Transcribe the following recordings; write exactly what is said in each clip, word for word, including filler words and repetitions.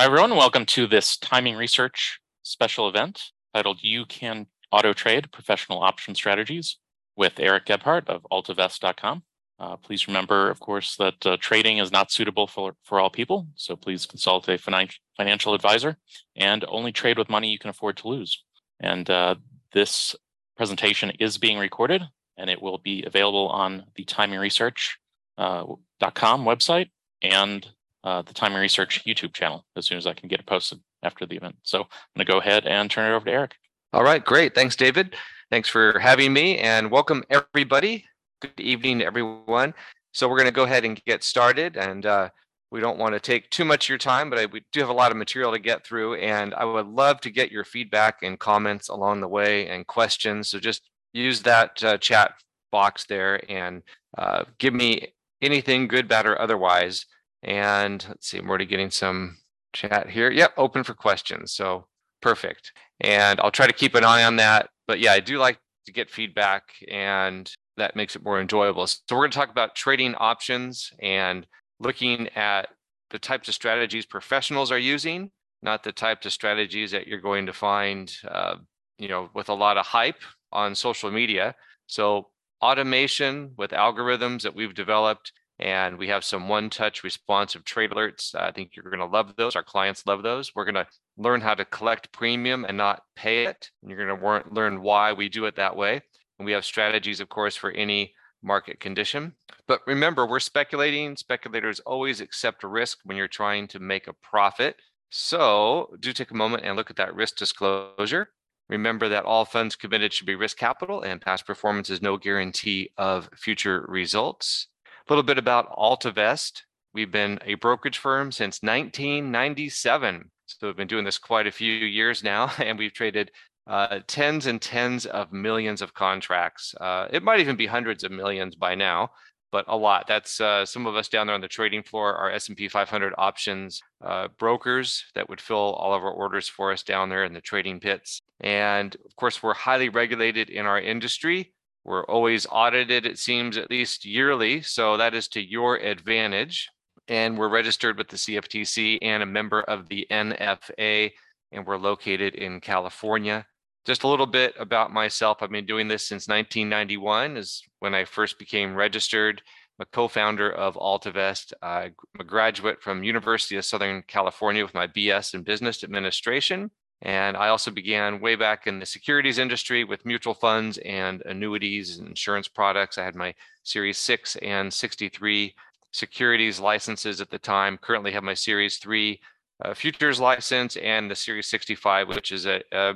Hi, everyone. Welcome to this Timing Research special event titled You Can Auto Trade Professional Option Strategies with Eric Gebhardt of AltaVest dot com. Uh, please remember, of course, that uh, trading is not suitable for, for all people. So please consult a finan- financial advisor and only trade with money you can afford to lose. And uh, this presentation is being recorded and it will be available on the timing research dot com website and Uh, the Timing Research YouTube channel as soon as I can get it posted after the event. So I'm going to go ahead and turn it over to Eric. All right, great. Thanks, David. Thanks for having me and welcome everybody. Good evening, everyone. So we're going to go ahead and get started, and uh, we don't want to take too much of your time, but I, we do have a lot of material to get through, and I would love to get your feedback and comments along the way and questions. So just use that uh, chat box there and uh, give me anything good, bad, or otherwise. And let's see, I'm already getting some chat here. Yep, open for questions. So perfect. And I'll try to keep an eye on that. But yeah, I do like to get feedback, and that makes it more enjoyable. So we're going to talk about trading options and looking at the types of strategies professionals are using, not the types of strategies that you're going to find, uh, you know, with a lot of hype on social media. So automation with algorithms that we've developed. And we have some one-touch responsive trade alerts. I think you're going to love those. Our clients love those. We're going to learn how to collect premium and not pay it. And you're going to learn why we do it that way. And we have strategies, of course, for any market condition. But remember, we're speculating. Speculators always accept risk when you're trying to make a profit. So do take a moment and look at that risk disclosure. Remember that all funds committed should be risk capital, and past performance is no guarantee of future results. A little bit about AltaVest. We've been a brokerage firm since nineteen ninety-seven. So we've been doing this quite a few years now, and we've traded uh, tens and tens of millions of contracts. Uh, it might even be hundreds of millions by now, but a lot. That's uh, some of us down there on the trading floor are S and P five hundred options uh, brokers that would fill all of our orders for us down there in the trading pits. And of course, we're highly regulated in our industry. We're always audited, it seems, at least yearly. So that is to your advantage. And we're registered with the C F T C and a member of the N F A. And we're located in California. Just a little bit about myself. I've been doing this since nineteen ninety-one is when I first became registered. I'm a co-founder of AltaVest. I'm a graduate from University of Southern California with my B S in Business Administration. And I also began way back in the securities industry with mutual funds and annuities and insurance products. I had my Series six and sixty-three securities licenses at the time. Currently have my Series three uh, futures license and the Series sixty-five, which is a, a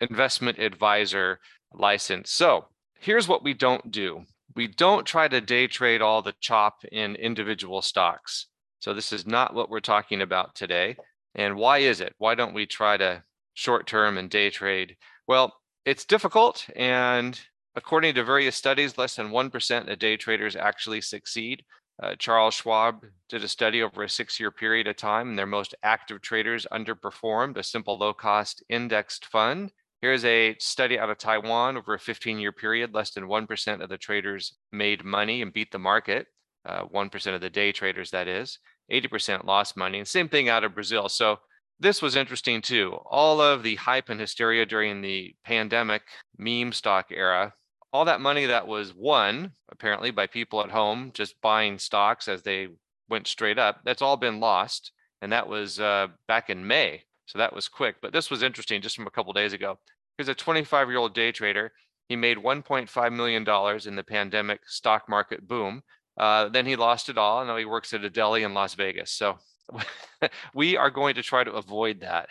investment advisor license. So here's what we don't do. We don't try to day trade all the chop in individual stocks. So this is not what we're talking about today. And why is it? Why don't we try to short-term and day trade? Well, it's difficult, and according to various studies, less than one percent of day traders actually succeed. Uh, Charles Schwab did a study over a six-year period of time, and their most active traders underperformed a simple low-cost indexed fund. Here's a study out of Taiwan over a fifteen-year period. Less than one percent of the traders made money and beat the market, uh, one percent of the day traders, that is. eighty percent lost money, and same thing out of Brazil. So this was interesting too. All of the hype and hysteria during the pandemic meme stock era, all that money that was won apparently by people at home just buying stocks as they went straight up, that's all been lost. And that was uh, back in May. So that was quick, but this was interesting just from a couple of days ago. Here's a twenty-five-year-old day trader. He made one point five million dollars in the pandemic stock market boom. Uh, then he lost it all. And now he works at a deli in Las Vegas. So we are going to try to avoid that.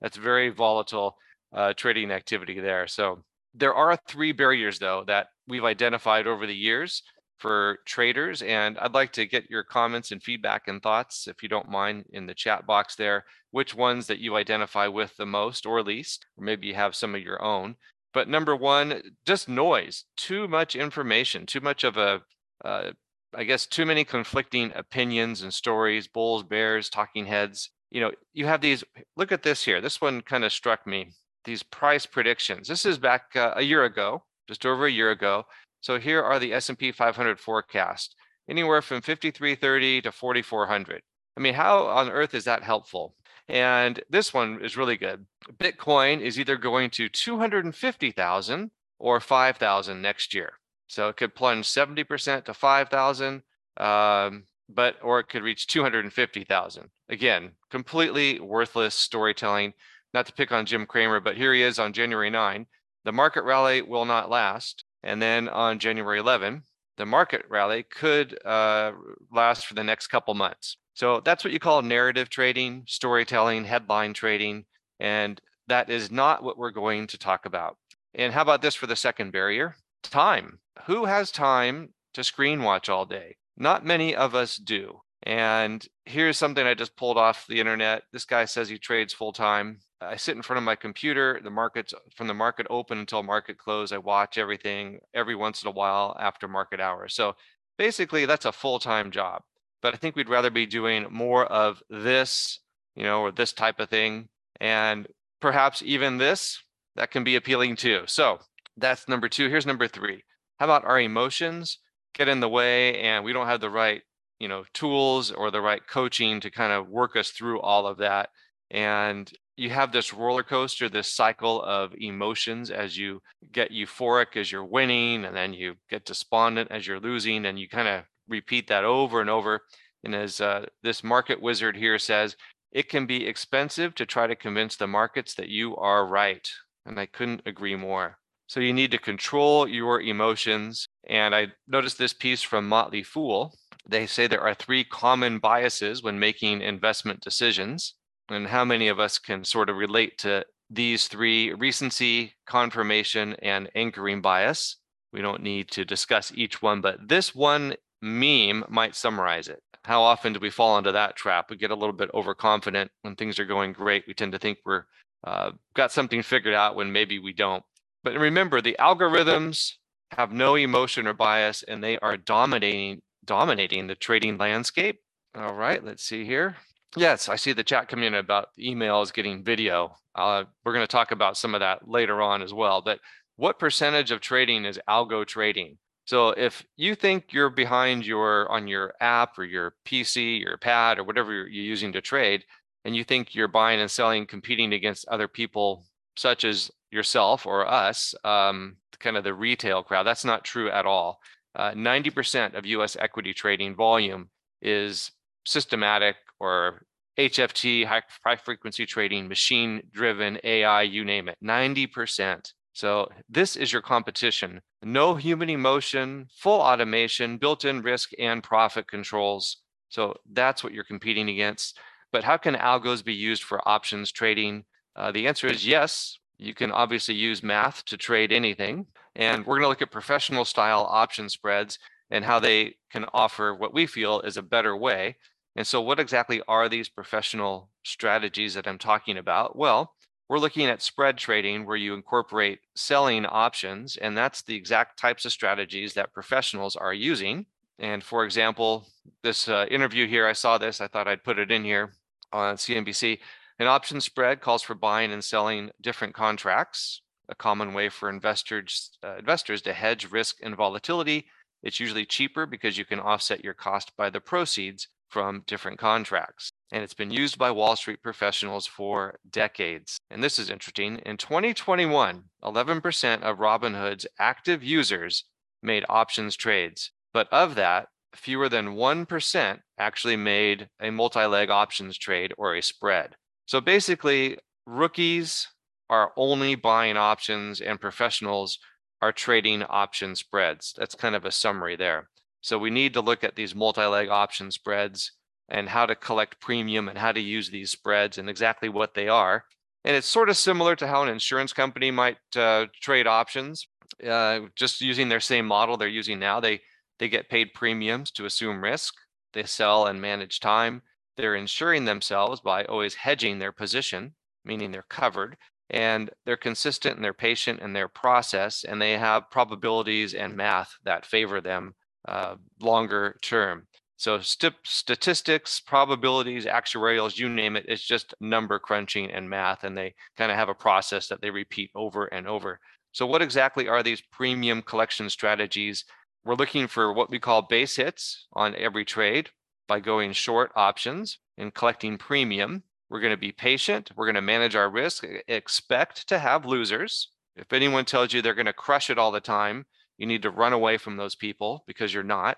That's very volatile uh, trading activity there. So there are three barriers, though, that we've identified over the years for traders. And I'd like to get your comments and feedback and thoughts, if you don't mind, in the chat box there, which ones that you identify with the most or least, or maybe you have some of your own. But number one, just noise, too much information, too much of a uh, I guess too many conflicting opinions and stories, bulls, bears, talking heads. You know, you have these, look at this here. This one kind of struck me, these price predictions. This is back uh, a year ago, just over a year ago. So here are the S and P five hundred forecast, anywhere from fifty-three thirty to forty-four hundred. I mean, how on earth is that helpful? And this one is really good. Bitcoin is either going to two hundred fifty thousand or five thousand next year. So it could plunge seventy percent to five thousand, um, but or it could reach two hundred fifty thousand. Again, completely worthless storytelling. Not to pick on Jim Cramer, but here he is on January ninth. The market rally will not last. And then on January eleventh, the market rally could uh, last for the next couple months. So that's what you call narrative trading, storytelling, headline trading. And that is not what we're going to talk about. And how about this for the second barrier? Time. Who has time to screen watch all day? Not many of us do. And here's something I just pulled off the internet. This guy says he trades full time. I sit in front of my computer, the markets from the market open until market close. I watch everything every once in a while after market hours. So basically that's a full-time job, but I think we'd rather be doing more of this, you know, or this type of thing. And perhaps even this, that can be appealing too. So that's number two. Here's number three. How about our emotions get in the way and we don't have the right, you know, tools or the right coaching to kind of work us through all of that. And you have this roller coaster, this cycle of emotions as you get euphoric as you're winning, and then you get despondent as you're losing, and you kind of repeat that over and over. And as uh, this market wizard here says, it can be expensive to try to convince the markets that you are right. And I couldn't agree more. So you need to control your emotions. And I noticed this piece from Motley Fool. They say there are three common biases when making investment decisions. And how many of us can sort of relate to these three: recency, confirmation, and anchoring bias? We don't need to discuss each one, but this one meme might summarize it. How often do we fall into that trap? We get a little bit overconfident when things are going great. We tend to think we're uh, got something figured out when maybe we don't. But remember, the algorithms have no emotion or bias, and they are dominating dominating the trading landscape. All right, let's see here. Yes, I see the chat coming in about emails getting video. Uh, we're going to talk about some of that later on as well. But what percentage of trading is algo trading? So if you think you're behind your on your app or your P C, your pad, or whatever you're using to trade, and you think you're buying and selling, competing against other people such as yourself or us, um, kind of the retail crowd, that's not true at all. Uh, ninety percent of U S equity trading volume is systematic or H F T, high, high frequency trading, machine driven, A I, you name it, ninety percent. So this is your competition. No human emotion, full automation, built-in risk and profit controls. So that's what you're competing against. But how can algos be used for options trading? Uh, the answer is yes. You can obviously use math to trade anything. And we're going to look at professional style option spreads and how they can offer what we feel is a better way. And so what exactly are these professional strategies that I'm talking about? Well, we're looking at spread trading where you incorporate selling options, and that's the exact types of strategies that professionals are using. And for example, this uh, interview here, I saw this, I thought I'd put it in here on C N B C. An option spread calls for buying and selling different contracts, a common way for investors, uh, investors to hedge risk and volatility. It's usually cheaper because you can offset your cost by the proceeds from different contracts. And it's been used by Wall Street professionals for decades. And this is interesting. In twenty twenty-one, eleven percent of Robinhood's active users made options trades. But of that, fewer than one percent actually made a multi-leg options trade or a spread. So basically, rookies are only buying options and professionals are trading option spreads. That's kind of a summary there. So we need to look at these multi-leg option spreads and how to collect premium and how to use these spreads and exactly what they are. And it's sort of similar to how an insurance company might uh, trade options, uh, just using their same model they're using now. They they get paid premiums to assume risk. They sell and manage time. They're insuring themselves by always hedging their position, meaning they're covered. And they're consistent and they're patient in their process. And they have probabilities and math that favor them Uh, longer term. So st- statistics, probabilities, actuarials, you name it, it's just number crunching and math, and they kind of have a process that they repeat over and over. So what exactly are these premium collection strategies? We're looking for what we call base hits on every trade by going short options and collecting premium. We're going to be patient. We're going to manage our risk. Expect to have losers. If anyone tells you they're going to crush it all the time, you need to run away from those people because you're not.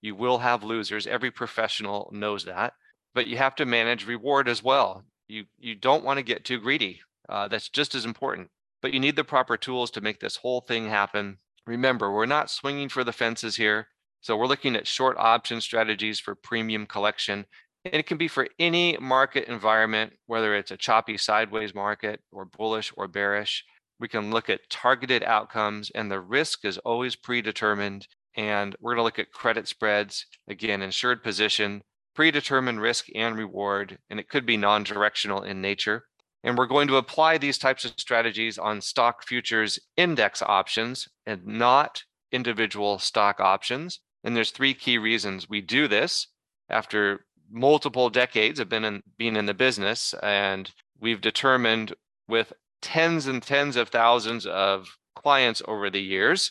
You will have losers. Every professional knows that. But you have to manage reward as well. You, you don't want to get too greedy. Uh, that's just as important. But you need the proper tools to make this whole thing happen. Remember, we're not swinging for the fences here. So we're looking at short option strategies for premium collection. And it can be for any market environment, whether it's a choppy sideways market or bullish or bearish. We can look at targeted outcomes, and the risk is always predetermined. And we're going to look at credit spreads, again, insured position, predetermined risk and reward, and it could be non-directional in nature. And we're going to apply these types of strategies on stock futures index options and not individual stock options. And there's three key reasons we do this. After multiple decades of been in, being in the business, and we've determined with tens and tens of thousands of clients over the years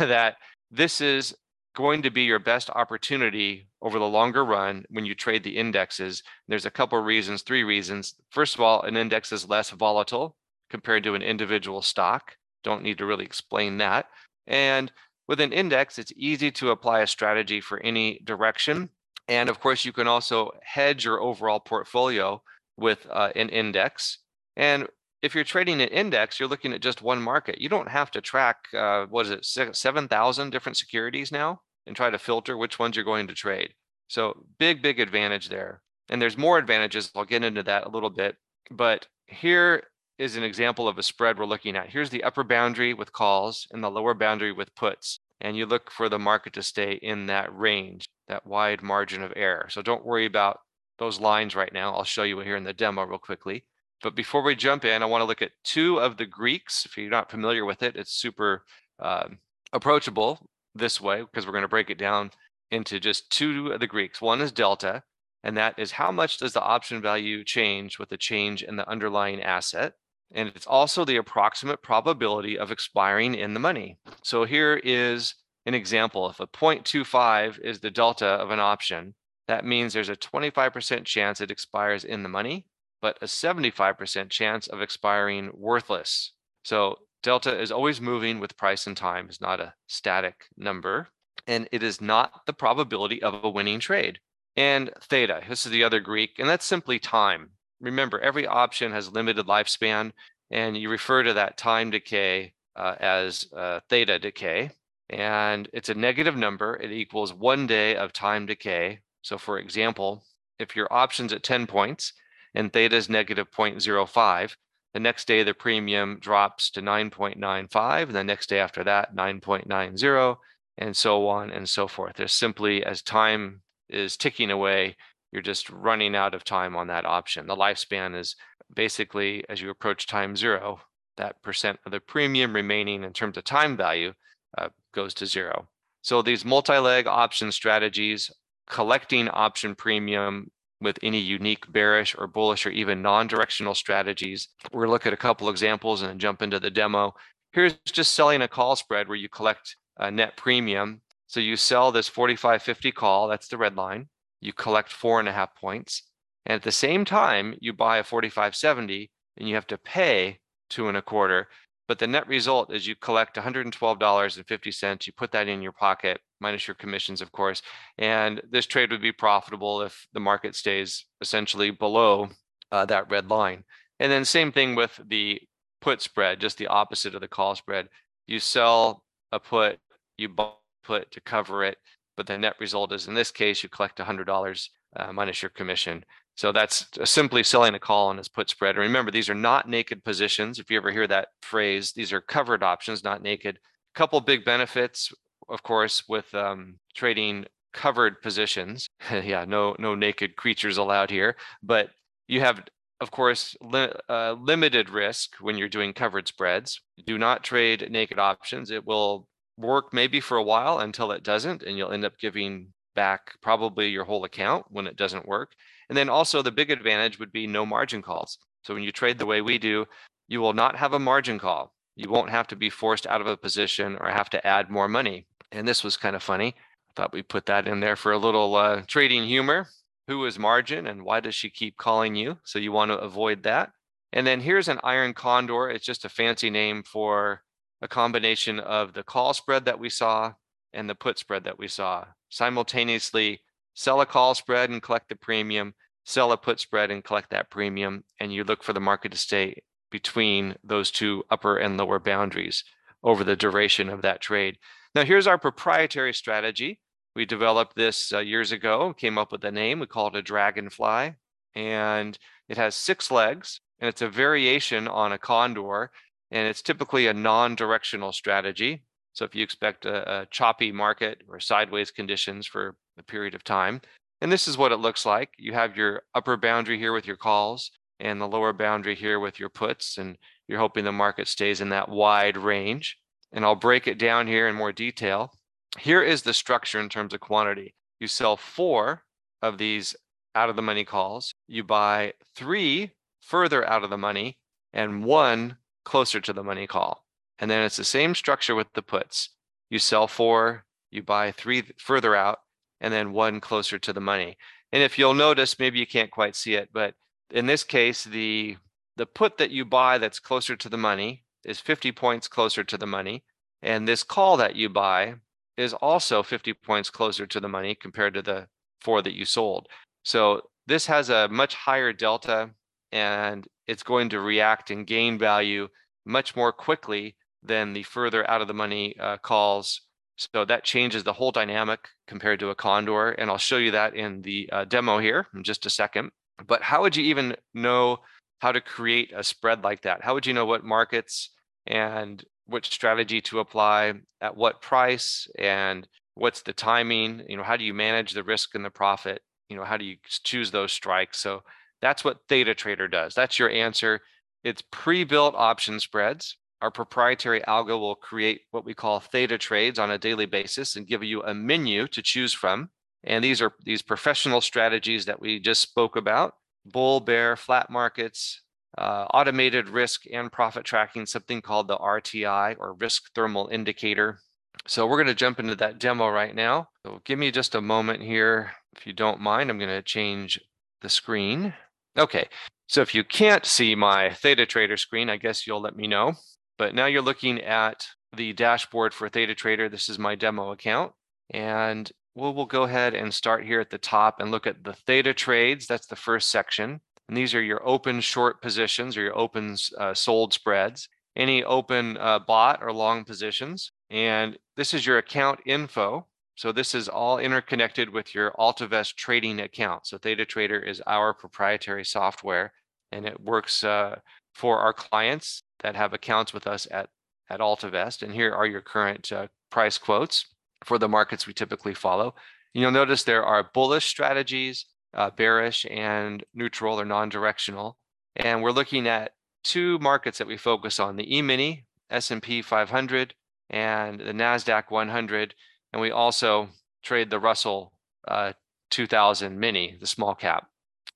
that this is going to be your best opportunity over the longer run when you trade the indexes. There's a couple of reasons, three reasons. First of all, an index is less volatile compared to an individual stock. Don't need to really explain that. And with an index, it's easy to apply a strategy for any direction. And of course, you can also hedge your overall portfolio with uh, an index. And if you're trading an index, you're looking at just one market. You don't have to track, uh, what is it, seven thousand different securities now and try to filter which ones you're going to trade. So big, big advantage there. And there's more advantages. I'll get into that a little bit. But here is an example of a spread we're looking at. Here's the upper boundary with calls and the lower boundary with puts. And you look for the market to stay in that range, that wide margin of error. So don't worry about those lines right now. I'll show you here in the demo real quickly. But before we jump in, I want to look at two of the Greeks. If you're not familiar with it, it's super uh, approachable this way because we're going to break it down into just two of the Greeks. One is delta, and that is how much does the option value change with the change in the underlying asset. And it's also the approximate probability of expiring in the money. So here is an example. If a zero point two five is the delta of an option, that means there's a twenty-five percent chance it expires in the money, but a seventy-five percent chance of expiring worthless. So delta is always moving with price and time. It's not a static number, and it is not the probability of a winning trade. And theta, this is the other Greek, and that's simply time. Remember, every option has limited lifespan, and you refer to that time decay uh, as uh, theta decay, and it's a negative number. It equals one day of time decay. So for example, if your option's at ten points, and theta is negative zero point zero five. The next day, the premium drops to nine point nine five, and the next day after that, nine point nine zero, and so on and so forth. There's simply, as time is ticking away, you're just running out of time on that option. The lifespan is basically, as you approach time zero, that percent of the premium remaining in terms of time value uh, goes to zero. So these multi-leg option strategies, collecting option premium, with any unique bearish or bullish or even non-directional strategies. We're going to look at a couple examples and then jump into the demo. Here's just selling a call spread where you collect a net premium. So you sell this forty-five fifty call, that's the red line. You collect four and a half points. And at the same time, you buy a forty-five seventy and you have to pay two and a quarter. But the net result is you collect one hundred twelve dollars and fifty cents. You put that in your pocket, minus your commissions, of course. And this trade would be profitable if the market stays essentially below uh, that red line. And then same thing with the put spread, just the opposite of the call spread. You sell a put, you buy a put to cover it. But the net result is, in this case, you collect one hundred dollars uh, minus your commission. So that's simply selling a call on its put spread. And remember, these are not naked positions. If you ever hear that phrase, these are covered options, not naked. A couple big benefits, of course, with um, trading covered positions. yeah, no, no naked creatures allowed here. But you have, of course, li- uh, limited risk when you're doing covered spreads. Do not trade naked options. It will work maybe for a while until it doesn't, and you'll end up giving back probably your whole account when it doesn't work. And then also the big advantage would be no margin calls. So when you trade the way we do, you will not have a margin call. You won't have to be forced out of a position or have to add more money. And this was kind of funny. I thought we put that in there for a little uh, trading humor. who is margin and why does she keep calling you? So you want to avoid that. And then here's an iron condor. It's just a fancy name for a combination of the call spread that we saw and the put spread that we saw. Simultaneously, sell a call spread and collect the premium, sell a put spread and collect that premium, and you look for the market to stay between those two upper and lower boundaries over the duration of that trade. Now, here's our proprietary strategy. We developed this uh, years ago, came up with a name. We call it a dragonfly, and it has six legs, and it's a variation on a condor, and it's typically a non-directional strategy. So if you expect a, a choppy market or sideways conditions for a period of time, and this is what it looks like. You have your upper boundary here with your calls and the lower boundary here with your puts, and you're hoping the market stays in that wide range. And I'll break it down here in more detail. Here is the structure in terms of quantity. You sell four of these out of the money calls. You buy three further out of the money and one closer to the money call. And then it's the same structure with the puts. You sell four, you buy three further out, and then one closer to the money. And if you'll notice, maybe you can't quite see it, but in this case, the, the put that you buy that's closer to the money is fifty points closer to the money. And this call that you buy is also fifty points closer to the money compared to the four that you sold. So this has a much higher delta, and it's going to react and gain value much more quickly than the further out of the money uh, calls. So that changes the whole dynamic compared to a condor. And I'll show you that in the uh, demo here in just a second. But how would you even know how to create a spread like that? How would you know what markets and what strategy to apply at what price and what's the timing? You know, how do you manage the risk and the profit? You know, how do you choose those strikes? So that's what Theta Trader does. That's your answer. It's pre-built option spreads. Our proprietary algo will create what we call theta trades on a daily basis and give you a menu to choose from. And these are these professional strategies that we just spoke about: bull, bear, flat markets, uh, automated risk and profit tracking, something called the R T I or risk thermal indicator. So we're going to jump into that demo right now. So give me just a moment here. If you don't mind, I'm going to change the screen. Okay. So if you can't see my Theta Trader screen, I guess you'll let me know. But now you're looking at the dashboard for Theta Trader. This is my demo account. And we'll, we'll go ahead and start here at the top and look at the Theta Trades. That's the first section. And these are your open short positions or your open uh, sold spreads, any open uh, bought or long positions. And this is your account info. So this is all interconnected with your AltaVest trading account. So Theta Trader is our proprietary software, and it works uh, for our clients that have accounts with us at, at AltaVest. And here are your current uh, price quotes for the markets we typically follow. And you'll notice there are bullish strategies, uh, bearish and neutral or non-directional. And we're looking at two markets that we focus on, the E-mini, S and P five hundred, and the NASDAQ one hundred. And we also trade the Russell uh, two thousand mini, the small cap.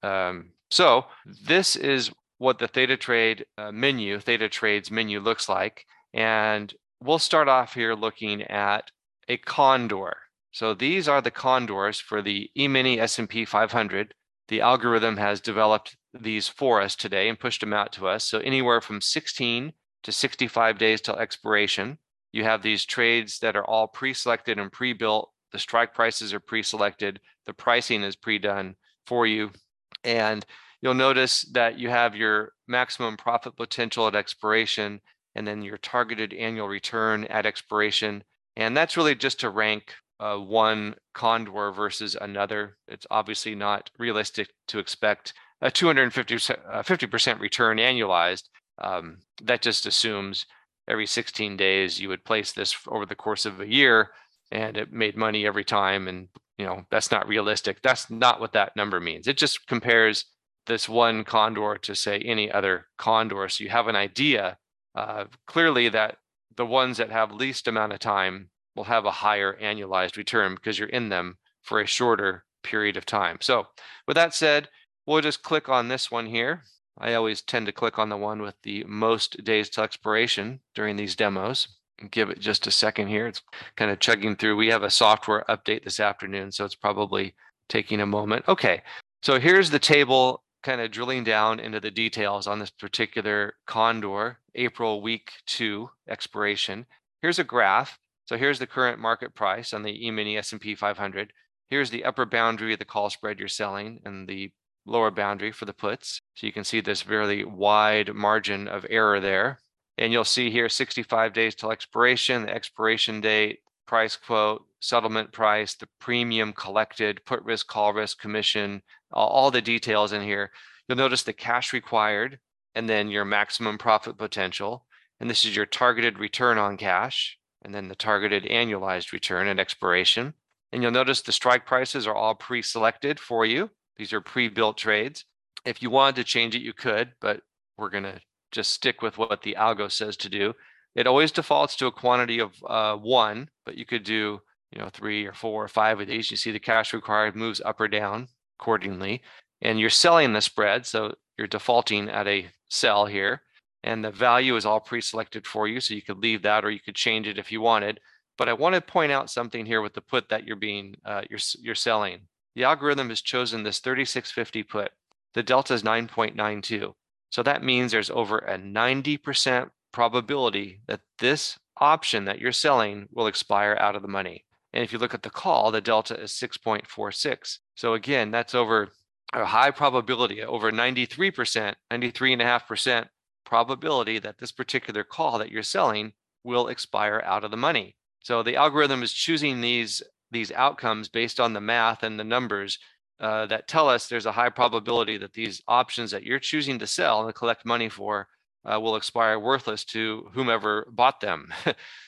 Um, so this is what the Theta Trade uh, menu, Theta Trades menu looks like. And we'll start off here looking at a condor. So these are the condors for the E-mini S and P five hundred. The algorithm has developed these for us today and pushed them out to us. So anywhere from sixteen to sixty-five days till expiration, you have these trades that are all pre-selected and pre-built. The strike prices are pre-selected. The pricing is pre-done for you. And you'll notice that you have your maximum profit potential at expiration, and then your targeted annual return at expiration. And that's really just to rank uh, one condor versus another. It's obviously not realistic to expect a two hundred fifty percent return annualized. Um, that just assumes every sixteen days you would place this over the course of a year, and it made money every time. And you know, that's not realistic. That's not what that number means. It just compares this one condor to, say, any other condor. So you have an idea uh, clearly that the ones that have least amount of time will have a higher annualized return because you're in them for a shorter period of time. So with that said, we'll just click on this one here. I always tend to click on the one with the most days to expiration during these demos. Give it just a second here. It's kind of chugging through. We have a software update this afternoon, so it's probably taking a moment. Okay, So here's the table kind of drilling down into the details on this particular Condor April week two expiration. Here's a graph. So here's the current market price on the E-mini S and P five hundred. Here's the upper boundary of the call spread you're selling and the lower boundary for the puts. So you can see this really wide margin of error there. And you'll see here sixty-five days till expiration, the expiration date, price quote, settlement price, the premium collected, put risk, call risk, commission, all the details in here. You'll notice the cash required and then your maximum profit potential. And this is your targeted return on cash and then the targeted annualized return at expiration. And you'll notice the strike prices are all pre-selected for you. These are pre-built trades. If you wanted to change it, you could, but we're going to just stick with what the algo says to do. It always defaults to a quantity of uh, one, but you could do, you know, three or four or five of these. You see the cash required moves up or down accordingly, and you're selling the spread. So you're defaulting at a sell here, and the value is all pre-selected for you. So you could leave that, or you could change it if you wanted. But I want to point out something here with the put that you're being, uh, you're, you're selling. The algorithm has chosen this thirty-six fifty put. The delta is nine point nine two. So that means there's over a ninety percent probability that this option that you're selling will expire out of the money. And if you look at the call, the delta is six point four six. So again, that's over a high probability, over ninety-three percent, ninety-three point five percent probability that this particular call that you're selling will expire out of the money. So the algorithm is choosing these these outcomes based on the math and the numbers uh, that tell us there's a high probability that these options that you're choosing to sell and collect money for uh, will expire worthless to whomever bought them.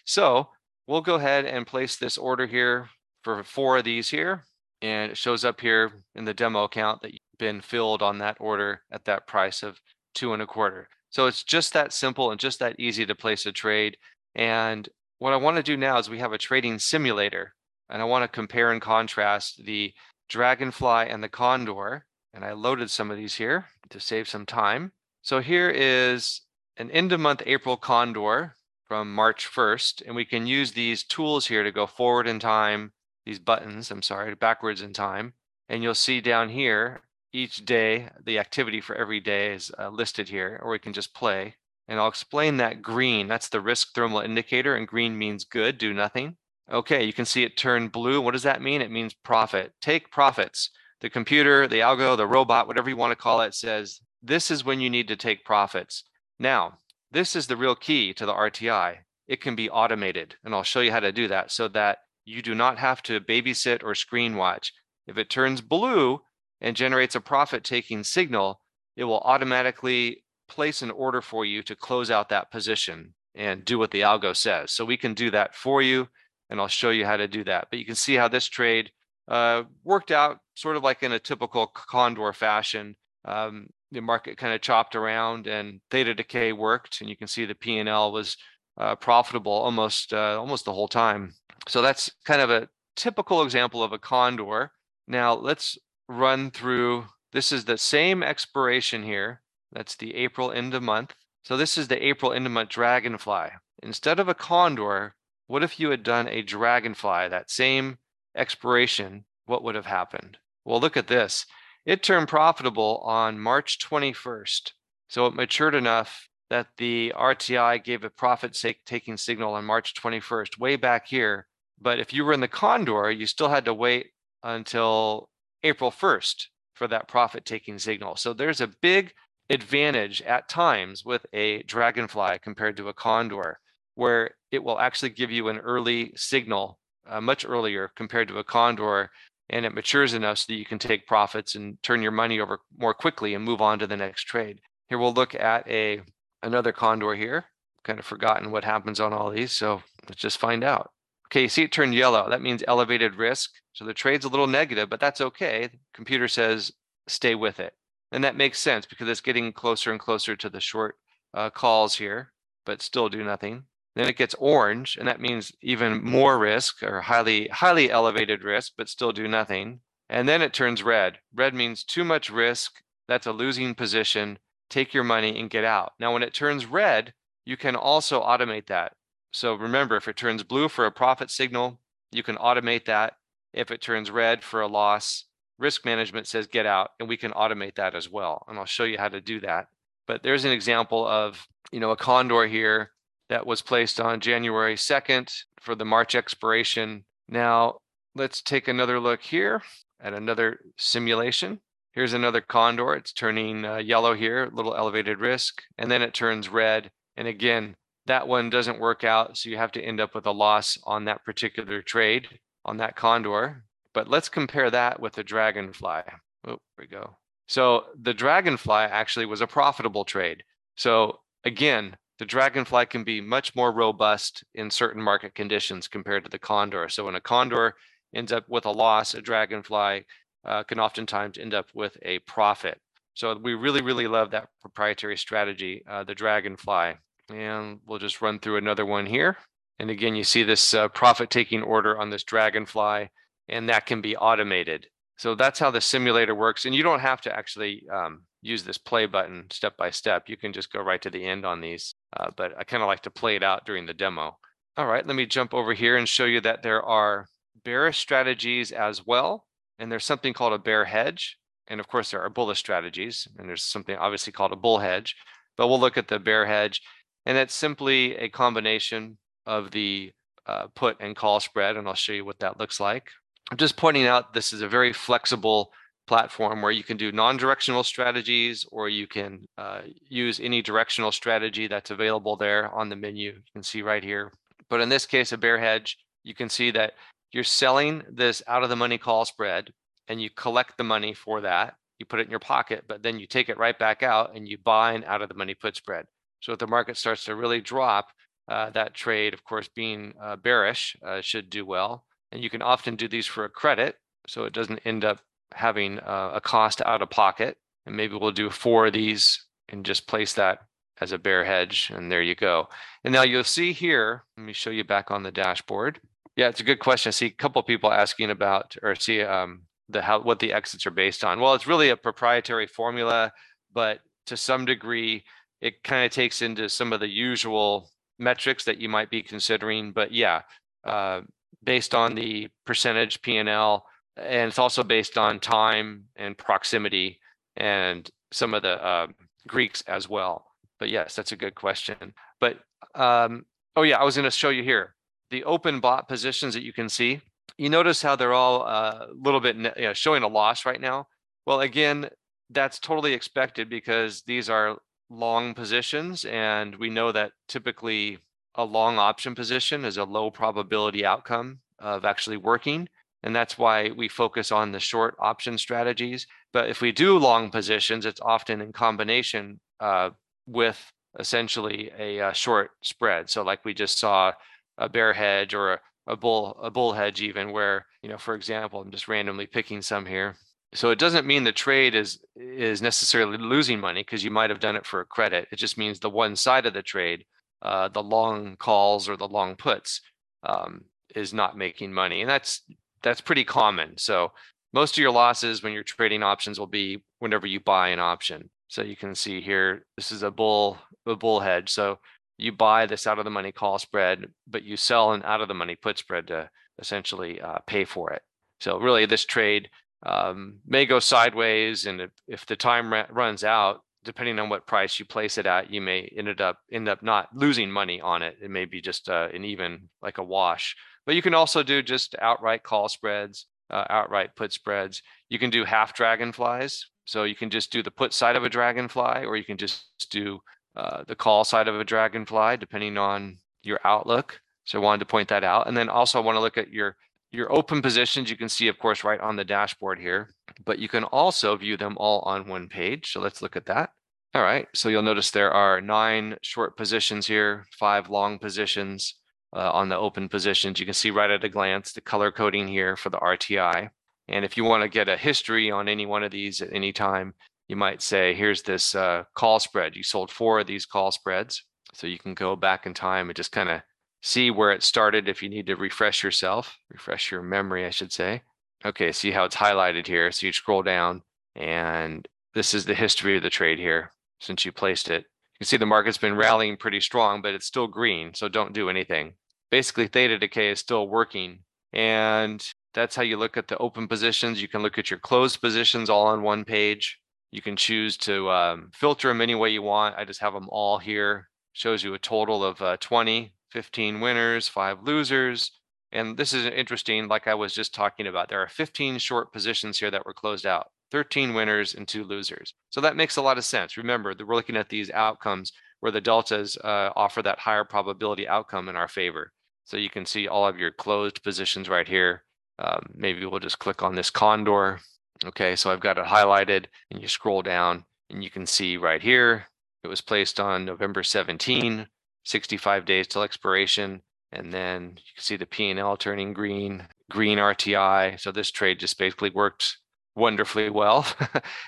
So we'll go ahead and place this order here for four of these here. And it shows up here in the demo account that you've been filled on that order at that price of two and a quarter. So it's just that simple and just that easy to place a trade. And what I want to do now is we have a trading simulator. And I want to compare and contrast the Dragonfly and the Condor. And I loaded some of these here to save some time. So here is an end-of-month April Condor from March first. And we can use these tools here to go forward in time, these buttons, I'm sorry, backwards in time. And you'll see down here, each day, the activity for every day is uh, listed here, or we can just play. And I'll explain that green. That's the risk thermal indicator, and green means good, do nothing. Okay, you can see it turn blue. What does that mean? It means profit. Take profits. The computer, the algo, the robot, whatever you want to call it, says this is when you need to take profits. Now, this is the real key to the R T I. It can be automated, and I'll show you how to do that so that you do not have to babysit or screen watch. If it turns blue and generates a profit-taking signal, it will automatically place an order for you to close out that position and do what the algo says. So we can do that for you. And I'll show you how to do that. But you can see how this trade uh, worked out sort of like in a typical Condor fashion. Um, the market kind of chopped around and theta decay worked. And you can see the P and L was uh, profitable almost, uh, almost the whole time. So that's kind of a typical example of a Condor. Now let's run through. This is the same expiration here. That's the April end of month. So this is the April end of month Dragonfly. Instead of a Condor, what if you had done a Dragonfly, that same expiration? What would have happened? Well, look at this. It turned profitable on March twenty-first. So it matured enough that the R T I gave a profit-taking signal on March twenty-first, way back here. But if you were in the Condor, you still had to wait until April first for that profit-taking signal. So there's a big advantage at times with a Dragonfly compared to a Condor, where it will actually give you an early signal, uh, much earlier compared to a Condor, and it matures enough so that you can take profits and turn your money over more quickly and move on to the next trade. Here we'll look at a another Condor here. Kind of forgotten what happens on all these, so let's just find out. Okay, you see it turned yellow. That means elevated risk. So the trade's a little negative, but that's okay. The computer says stay with it. And that makes sense because it's getting closer and closer to the short uh, calls here, but still do nothing. Then it gets orange, and that means even more risk or highly, highly elevated risk, but still do nothing. And then it turns red. Red means too much risk. That's a losing position. Take your money and get out. Now, when it turns red, you can also automate that. So remember, if it turns blue for a profit signal, you can automate that. If it turns red for a loss, risk management says get out, and we can automate that as well. And I'll show you how to do that. But there's an example of, you know, a condor here that was placed on January second for the March expiration. Now, let's take another look here at another simulation. Here's another condor. It's turning uh, yellow here, a little elevated risk, and then it turns red. And again, that one doesn't work out, so you have to end up with a loss on that particular trade, on that condor. But let's compare that with the dragonfly. Oh, here we go. So the dragonfly actually was a profitable trade. So again, the dragonfly can be much more robust in certain market conditions compared to the condor. So when a condor ends up with a loss, a dragonfly uh, can oftentimes end up with a profit. So we really, really love that proprietary strategy, uh, the dragonfly. And we'll just run through another one here. And again, you see this uh, profit-taking order on this dragonfly, and that can be automated. So that's how the simulator works. And you don't have to actually um, use this play button step by step. You can just go right to the end on these. Uh, but I kind of like to play it out during the demo. All right, let me jump over here and show you that there are bearish strategies as well. And there's something called a bear hedge. And of course, there are bullish strategies. And there's something obviously called a bull hedge. But we'll look at the bear hedge. And that's simply a combination of the uh, put and call spread. And I'll show you what that looks like. I'm just pointing out this is a very flexible platform where you can do non-directional strategies, or you can uh, use any directional strategy that's available there on the menu. You can see right here. But in this case, a bear hedge, you can see that you're selling this out of the money call spread, and you collect the money for that. You put it in your pocket, but then you take it right back out and you buy an out of the money put spread. So if the market starts to really drop, uh, that trade, of course, being uh, bearish, uh, should do well. And you can often do these for a credit, so it doesn't end up having uh, a cost out of pocket. And maybe we'll do four of these and just place that as a bear hedge. And there you go. And now you'll see here, let me show you back on the dashboard. Yeah, it's a good question. I see a couple of people asking about, or see um, the how what the exits are based on. Well, it's really a proprietary formula, but to some degree, it kind of takes into some of the usual metrics that you might be considering. But yeah, uh, based on the percentage P and L, and it's also based on time and proximity and some of the uh, Greeks as well. But yes, that's a good question. But um, oh yeah, I was going to show you here the open bot positions that you can see. You notice how they're all a uh, little bit, you know, showing a loss right now. Well, again, that's totally expected because these are long positions, and we know that typically a long option position is a low probability outcome of actually working. And that's why we focus on the short option strategies. But if we do long positions, it's often in combination uh, with essentially a, a short spread. So like we just saw a bear hedge or a, a bull a bull hedge even, where, you know, for example, I'm just randomly picking some here. So it doesn't mean the trade is is necessarily losing money, because you might have done it for a credit. It just means the one side of the trade, uh, the long calls or the long puts, um, is not making money. And that's that's pretty common. So most of your losses when you're trading options will be whenever you buy an option. So you can see here, this is a bull a bull hedge. So you buy this out of the money call spread, but you sell an out of the money put spread to essentially uh, pay for it. So really, this trade um may go sideways, and if, if the time ra- runs out, depending on what price you place it at, you may end up end up not losing money on it. It may be just uh, an even, like a wash. But you can also do just outright call spreads, uh, outright put spreads. You can do half dragonflies, so you can just do the put side of a dragonfly, or you can just do uh, the call side of a dragonfly, depending on your outlook. So I wanted to point that out. And then also I want to look at your Your open positions. You can see, of course, right on the dashboard here, but you can also view them all on one page. So let's look at that. All right. So you'll notice there are nine short positions here, five long positions uh, on the open positions. You can see right at a glance the color coding here for the R T I. And if you want to get a history on any one of these at any time, you might say, here's this uh, call spread. You sold four of these call spreads. So you can go back in time and just kind of see where it started if you need to refresh yourself, refresh your memory, I should say. Okay, see how it's highlighted here. So you scroll down, and this is the history of the trade here since you placed it. You can see the market's been rallying pretty strong, but it's still green, so don't do anything. Basically, theta decay is still working, and That's how you look at the open positions. You can look at your closed positions all on one page. You can choose to um, filter them any way you want. I just have them all here. Shows you a total of uh, twenty, fifteen winners, five losers. And this is interesting, like I was just talking about, there are fifteen short positions here that were closed out, thirteen winners and two losers. So that makes a lot of sense. Remember that we're looking at these outcomes where the deltas uh, offer that higher probability outcome in our favor. So you can see all of your closed positions right here. Um, maybe we'll just click on this condor. Okay, so I've got it highlighted, and you scroll down and you can see right here, it was placed on November seventeenth, sixty-five days till expiration. And then you can see the P and L turning green, green R T I. So this trade just basically worked wonderfully well.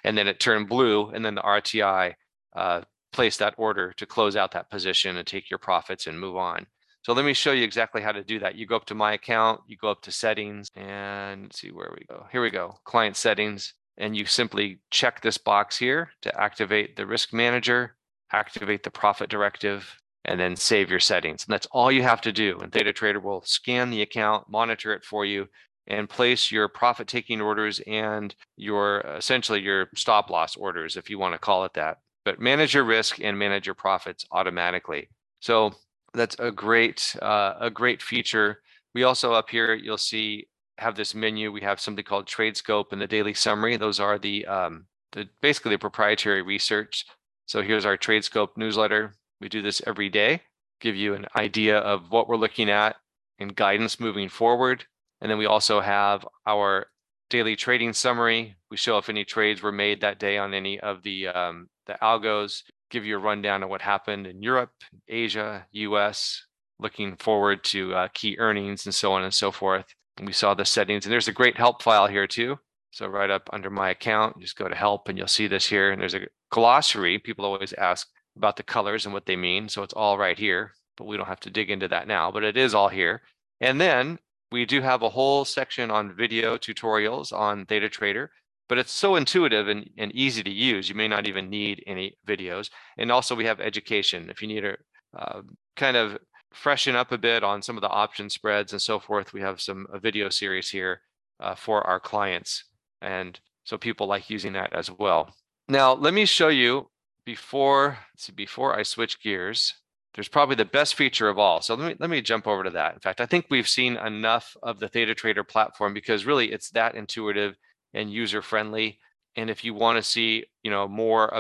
And then it turned blue, and then the R T I uh, placed that order to close out that position and take your profits and move on. So let me show you exactly how to do that. You go up to my account, you go up to settings, and let's see where we go. Here we go, client settings. And you simply check this box here to activate the risk manager, activate the profit directive, and then save your settings. And that's all you have to do. And Theta Trader will scan the account, monitor it for you, and place your profit taking orders and your essentially your stop loss orders, if you want to call it that. But manage your risk and manage your profits automatically. So that's a great uh, a great feature. We also up here, you'll see, have this menu. We have something called Trade Scope and the Daily Summary. Those are the, um, the basically the proprietary research. So here's our Trade Scope newsletter. We do this every day, give you an idea of what we're looking at and guidance moving forward. And then we also have our daily trading summary. We show if any trades were made that day on any of the um, the algos, give you a rundown of what happened in Europe, Asia, U S, looking forward to uh, key earnings and so on and so forth. And we saw the settings, and there's a great help file here too. So right up under my account, just go to help and you'll see this here. And there's a glossary. People always ask about the colors and what they mean. So it's all right here, but we don't have to dig into that now, but it is all here. And then we do have a whole section on video tutorials on Theta Trader, but it's so intuitive and, and easy to use. You may not even need any videos. And also we have education. If you need to uh, kind of freshen up a bit on some of the option spreads and so forth, we have some a video series here uh, for our clients. And so people like using that as well. Now, let me show you Before, see, before I switch gears, there's probably the best feature of all. So let me let me jump over to that. In fact, I think we've seen enough of the Theta Trader platform because really it's that intuitive and user-friendly. And if you want to see, you know, more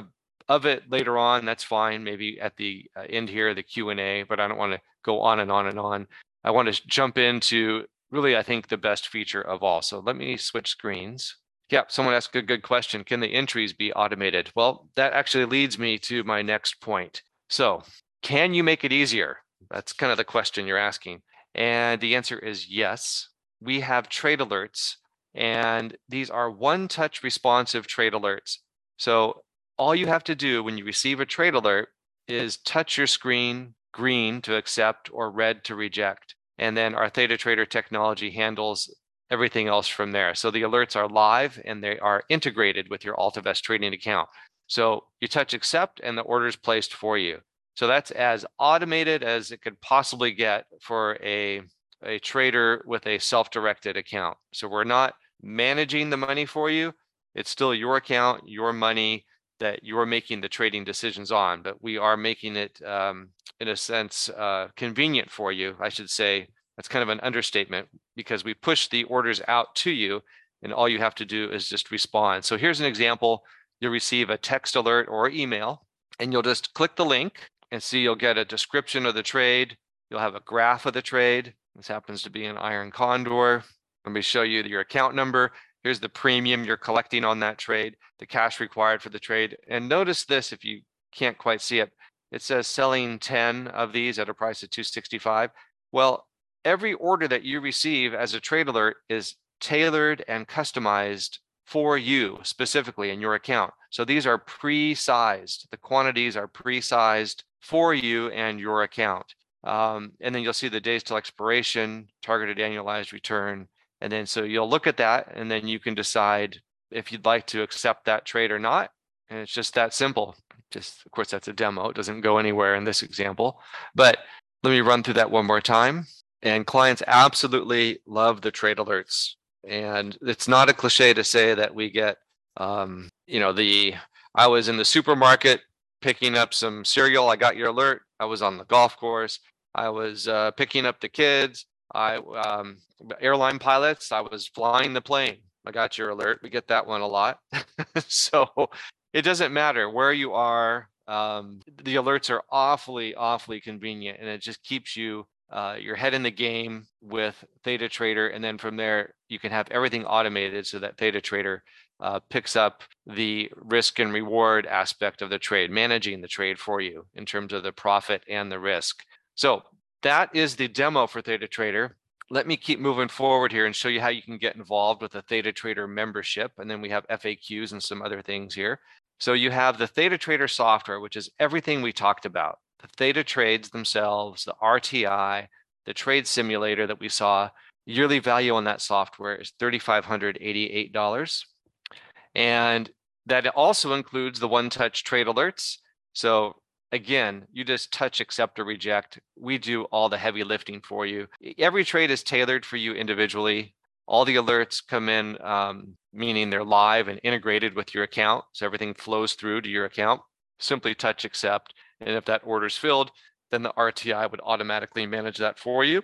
of it later on, that's fine. Maybe at the end here, the Q and A, but I don't want to go on and on and on. I want to jump into really, I think, the best feature of all. So let me switch screens. Yeah, someone asked a good question. Can the entries be automated? Well, that actually leads me to my next point. So can you make it easier? That's kind of the question you're asking. And the answer is yes. We have trade alerts, and these are one-touch responsive trade alerts. So all you have to do when you receive a trade alert is touch your screen, green to accept or red to reject. And then our Theta Trader technology handles everything else from there. So the alerts are live and they are integrated with your AltaVest trading account. So you touch accept and the order is placed for you. So that's as automated as it could possibly get for a, a trader with a self-directed account. So we're not managing the money for you. It's still your account, your money that you're making the trading decisions on, but we are making it um, in a sense uh, convenient for you, I should say. That's kind of an understatement because we push the orders out to you and all you have to do is just respond. So here's an example. You'll receive a text alert or email and you'll just click the link and see you'll get a description of the trade. You'll have a graph of the trade. This happens to be an iron condor. Let me show you your account number. Here's the premium you're collecting on that trade, the cash required for the trade. And notice this if you can't quite see it. It says selling ten of these at a price of two sixty-five. Well, every order that you receive as a trade alert is tailored and customized for you specifically in your account. So these are pre-sized. The quantities are pre-sized for you and your account. Um, and then you'll see the days till expiration, targeted annualized return. And then so you'll look at that and then you can decide if you'd like to accept that trade or not. And it's just that simple. Just, of course, that's a demo. It doesn't go anywhere in this example. But let me run through that one more time. And clients absolutely love the trade alerts. And it's not a cliche to say that we get, um, you know, the, I was in the supermarket picking up some cereal. I got your alert. I was on the golf course. I was uh, picking up the kids. I um, airline pilots. I was flying the plane. I got your alert. We get that one a lot. So it doesn't matter where you are. Um, the alerts are awfully, awfully convenient, and it just keeps you uh, your head in the game with Theta Trader. And then from there, you can have everything automated so that Theta Trader uh, picks up the risk and reward aspect of the trade, managing the trade for you in terms of the profit and the risk. So that is the demo for Theta Trader. Let me keep moving forward here and show you how you can get involved with the Theta Trader membership. And then we have F A Qs and some other things here. So you have the Theta Trader software, which is everything we talked about. The Theta Trades themselves, the R T I, the trade simulator that we saw. Yearly value on that software is three thousand five hundred eighty-eight dollars. And that also includes the one-touch trade alerts. So again, you just touch accept or reject. We do all the heavy lifting for you. Every trade is tailored for you individually. All the alerts come in, um, meaning they're live and integrated with your account. So everything flows through to your account. Simply touch accept. And if that order is filled, then the R T I would automatically manage that for you.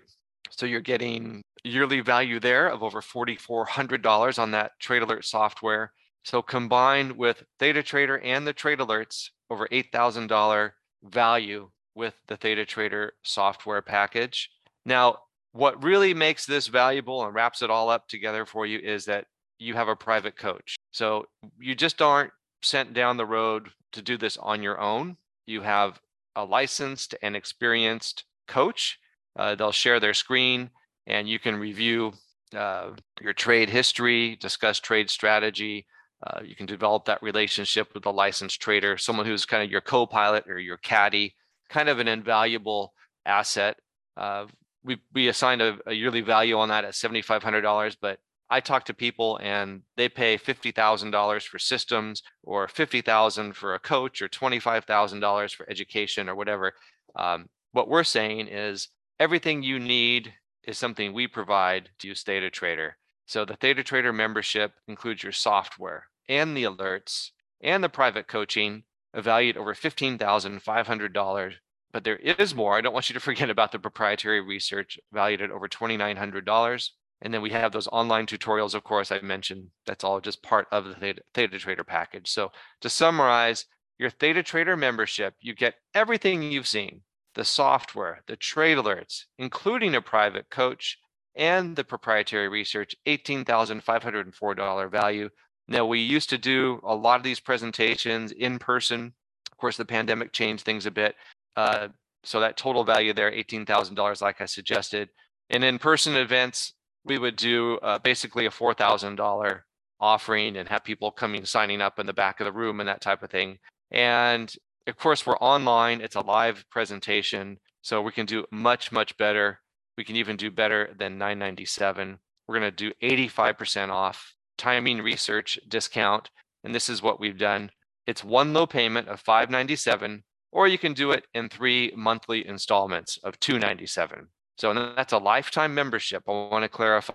So you're getting yearly value there of over four thousand four hundred dollars on that trade alert software. So combined with Theta Trader and the trade alerts, over eight thousand dollars value with the Theta Trader software package. Now, what really makes this valuable and wraps it all up together for you is that you have a private coach. So you just aren't sent down the road to do this on your own. You have a licensed and experienced coach. Uh, they'll share their screen and you can review uh, your trade history, discuss trade strategy. Uh, you can develop that relationship with a licensed trader, someone who's kind of your co-pilot or your caddy, kind of an invaluable asset. Uh, we, we assigned a, a yearly value on that at seven thousand five hundred dollars, but I talk to people and they pay fifty thousand dollars for systems or fifty thousand dollars for a coach or twenty-five thousand dollars for education or whatever. Um, what we're saying is everything you need is something we provide to you, Theta Trader. So the Theta Trader membership includes your software and the alerts and the private coaching, valued over fifteen thousand five hundred dollars. But there is more. I don't want you to forget about the proprietary research valued at over two thousand nine hundred dollars. And then we have those online tutorials, of course, I mentioned. That's all just part of the Theta, Theta Trader package. So to summarize, your Theta Trader membership, you get everything you've seen, the software, the trade alerts, including a private coach, and the proprietary research, eighteen thousand five hundred four dollars value. Now, we used to do a lot of these presentations in person. Of course, the pandemic changed things a bit. Uh, so that total value there, eighteen thousand dollars, like I suggested. And in person events, we would do uh, basically a four thousand dollars offering and have people coming, signing up in the back of the room and that type of thing. And of course, we're online. It's a live presentation. So we can do much, much better. We can even do better than nine ninety-seven. We're going to do eighty-five percent off timing research discount. And this is what we've done. It's one low payment of five ninety-seven, or you can do it in three monthly installments of two ninety-seven. So that's a lifetime membership. I want to clarify.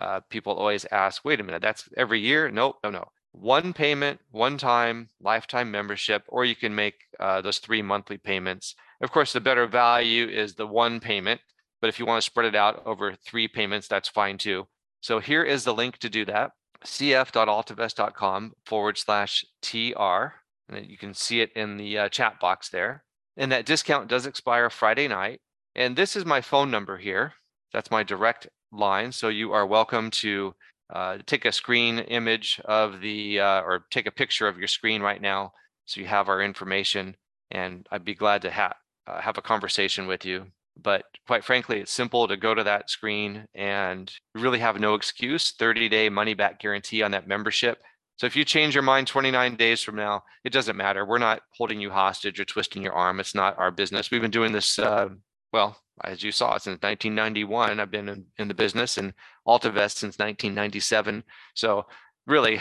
Uh, people always ask, wait a minute, that's every year? Nope, no, no. One payment, one time, lifetime membership, or you can make uh, those three monthly payments. Of course, the better value is the one payment. But if you want to spread it out over three payments, that's fine too. So here is the link to do that, cf.altavest.com forward slash TR. And you can see it in the uh, chat box there. And that discount does expire Friday night. And this is my phone number here. That's my direct line. So you are welcome to uh, take a screen image of the, uh, or take a picture of your screen right now. So you have our information and I'd be glad to ha- uh, have a conversation with you. But quite frankly, it's simple to go to that screen and you really have no excuse. thirty day money back guarantee on that membership. So if you change your mind twenty-nine days from now, it doesn't matter. We're not holding you hostage or twisting your arm. It's not our business. We've been doing this, uh, well, as you saw, since nineteen ninety-one. I've been in, in the business, and AltaVest since nineteen ninety-seven. So really,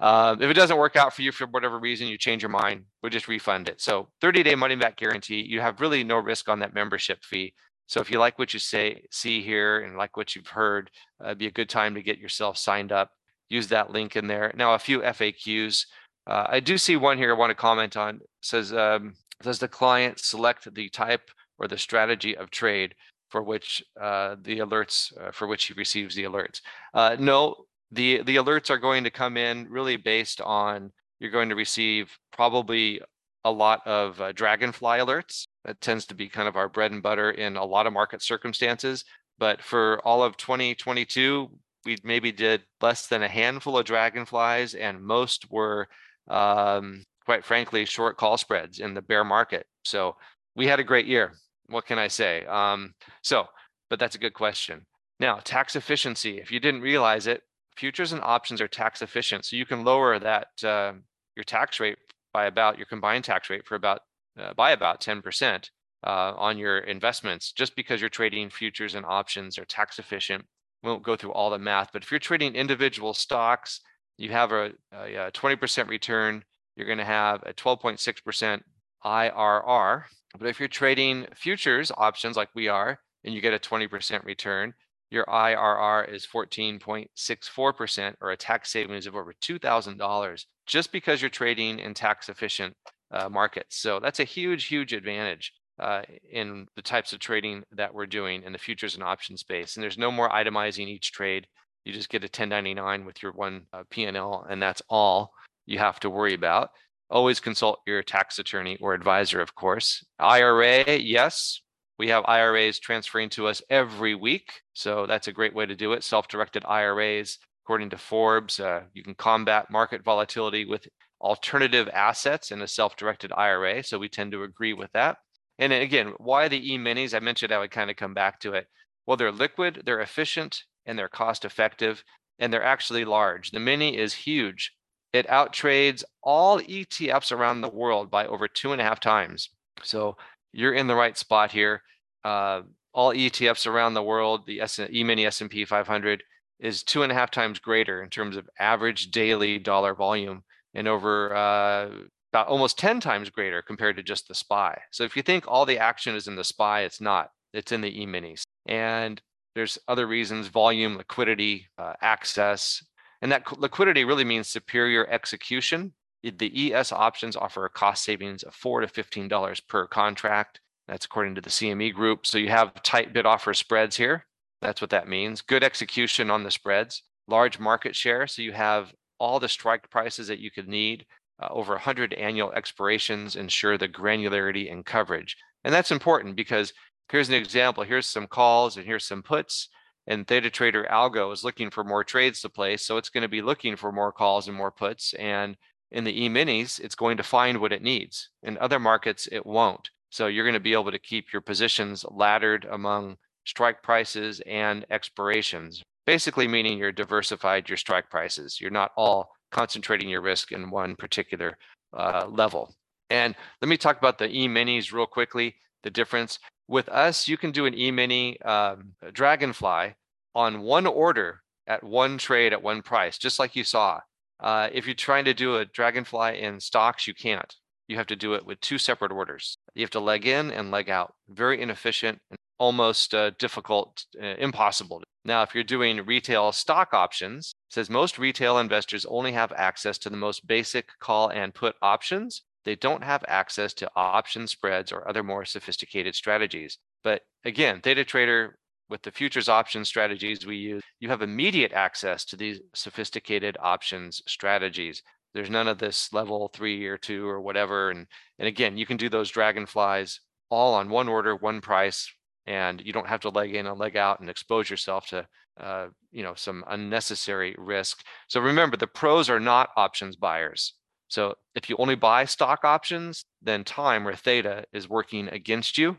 uh, if it doesn't work out for you for whatever reason, you change your mind, we'll just refund it. So thirty day money back guarantee, you have really no risk on that membership fee. So if you like what you say, see here and like what you've heard, uh, it'd be a good time to get yourself signed up. Use that link in there. Now, a few F A Qs. Uh, I do see one here I want to comment on. It says, um, does the client select the type or the strategy of trade for which uh, the alerts, uh, for which he receives the alerts? Uh, no, the, the alerts are going to come in really based on, you're going to receive probably a lot of uh, dragonfly alerts. That tends to be kind of our bread and butter in a lot of market circumstances. But for all of twenty twenty-two, we maybe did less than a handful of dragonflies, and most were, um, quite frankly, short call spreads in the bear market. So we had a great year. What can I say? Um, so, but that's a good question. Now, tax efficiency. If you didn't realize it, futures and options are tax efficient. So you can lower that uh, your tax rate by about, your combined tax rate for about uh, by about ten percent uh, on your investments, just because you're trading futures and options are tax efficient. We won't go through all the math, but if you're trading individual stocks, you have a, a twenty percent return, you're going to have a twelve point six percent I R R. But if you're trading futures options like we are, and you get a twenty percent return, your I R R is fourteen point six four percent, or a tax savings of over two thousand dollars, just because you're trading in tax efficient uh, markets. So that's a huge, huge advantage Uh, in the types of trading that we're doing in the futures and option space. And there's no more itemizing each trade. You just get a ten ninety-nine with your one uh, P and L, and that's all you have to worry about. Always consult your tax attorney or advisor, of course. I R A, yes, we have I R As transferring to us every week. So that's a great way to do it. Self-directed I R As, according to Forbes, uh, you can combat market volatility with alternative assets in a self-directed I R A. So we tend to agree with that. And again, why the E-minis? I mentioned I would kind of come back to it. Well, they're liquid, they're efficient, and they're cost effective, and they're actually large. The mini is huge. It outtrades all E T Fs around the world by over two and a half times. So you're in the right spot here. Uh, all E T Fs around the world, the E-mini S and P five hundred is two and a half times greater in terms of average daily dollar volume, and over uh, about almost ten times greater compared to just the S P Y. So if you think all the action is in the S P Y, it's not. It's in the E-minis. And there's other reasons: volume, liquidity, uh, access. And that liquidity really means superior execution. The E S options offer a cost savings of four to fifteen dollars per contract. That's according to the C M E group. So you have tight bid offer spreads here. That's what that means. Good execution on the spreads. Large market share. So you have all the strike prices that you could need. Uh, over one hundred annual expirations ensure the granularity and coverage. And that's important because here's an example. Here's some calls and here's some puts. And Theta Trader Algo is looking for more trades to place. So it's going to be looking for more calls and more puts. And in the E-minis, it's going to find what it needs. In other markets, it won't. So you're going to be able to keep your positions laddered among strike prices and expirations, basically meaning you're diversified your strike prices. You're not all concentrating your risk in one particular uh, level. And let me talk about the E-minis real quickly, the difference. With us, you can do an E-mini um, dragonfly on one order at one trade at one price, just like you saw. Uh, if you're trying to do a dragonfly in stocks, you can't. You have to do it with two separate orders. You have to leg in and leg out. Very inefficient and almost uh, difficult, uh, impossible. Now, if you're doing retail stock options, it says most retail investors only have access to the most basic call and put options. They don't have access to option spreads or other more sophisticated strategies. But again, Theta Trader, with the futures option strategies we use, you have immediate access to these sophisticated options strategies. There's none of this level three or two or whatever. And, and again, you can do those dragonflies all on one order, one price, and you don't have to leg in and leg out and expose yourself to uh, you know, some unnecessary risk. So remember, the pros are not options buyers. So if you only buy stock options, then time or theta is working against you.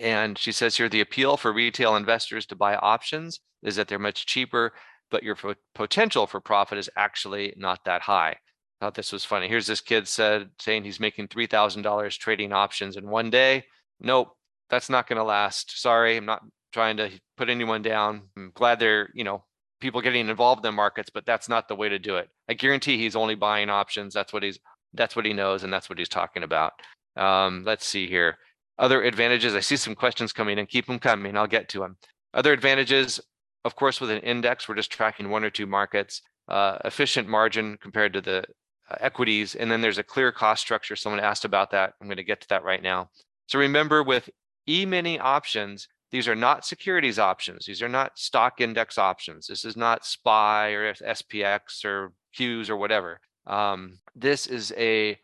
And she says here, the appeal for retail investors to buy options is that they're much cheaper, but your potential for profit is actually not that high. I thought this was funny. Here's this kid said saying he's making three thousand dollars trading options in one day. Nope, that's not going to last. Sorry, I'm not trying to put anyone down. I'm glad they're, you know, people getting involved in the markets, but that's not the way to do it. I guarantee he's only buying options. That's what he's, that's what he knows, and that's what he's talking about. Um, let's see here. Other advantages, I see some questions coming in, keep them coming, I'll get to them. Other advantages, of course, with an index, we're just tracking one or two markets, uh, efficient margin compared to the uh, equities, and then there's a clear cost structure. Someone asked about that. I'm going to get to that right now. So remember, with E-mini options, these are not securities options. These are not stock index options. This is not S P Y or S P X or Qs or whatever. Um, this is a,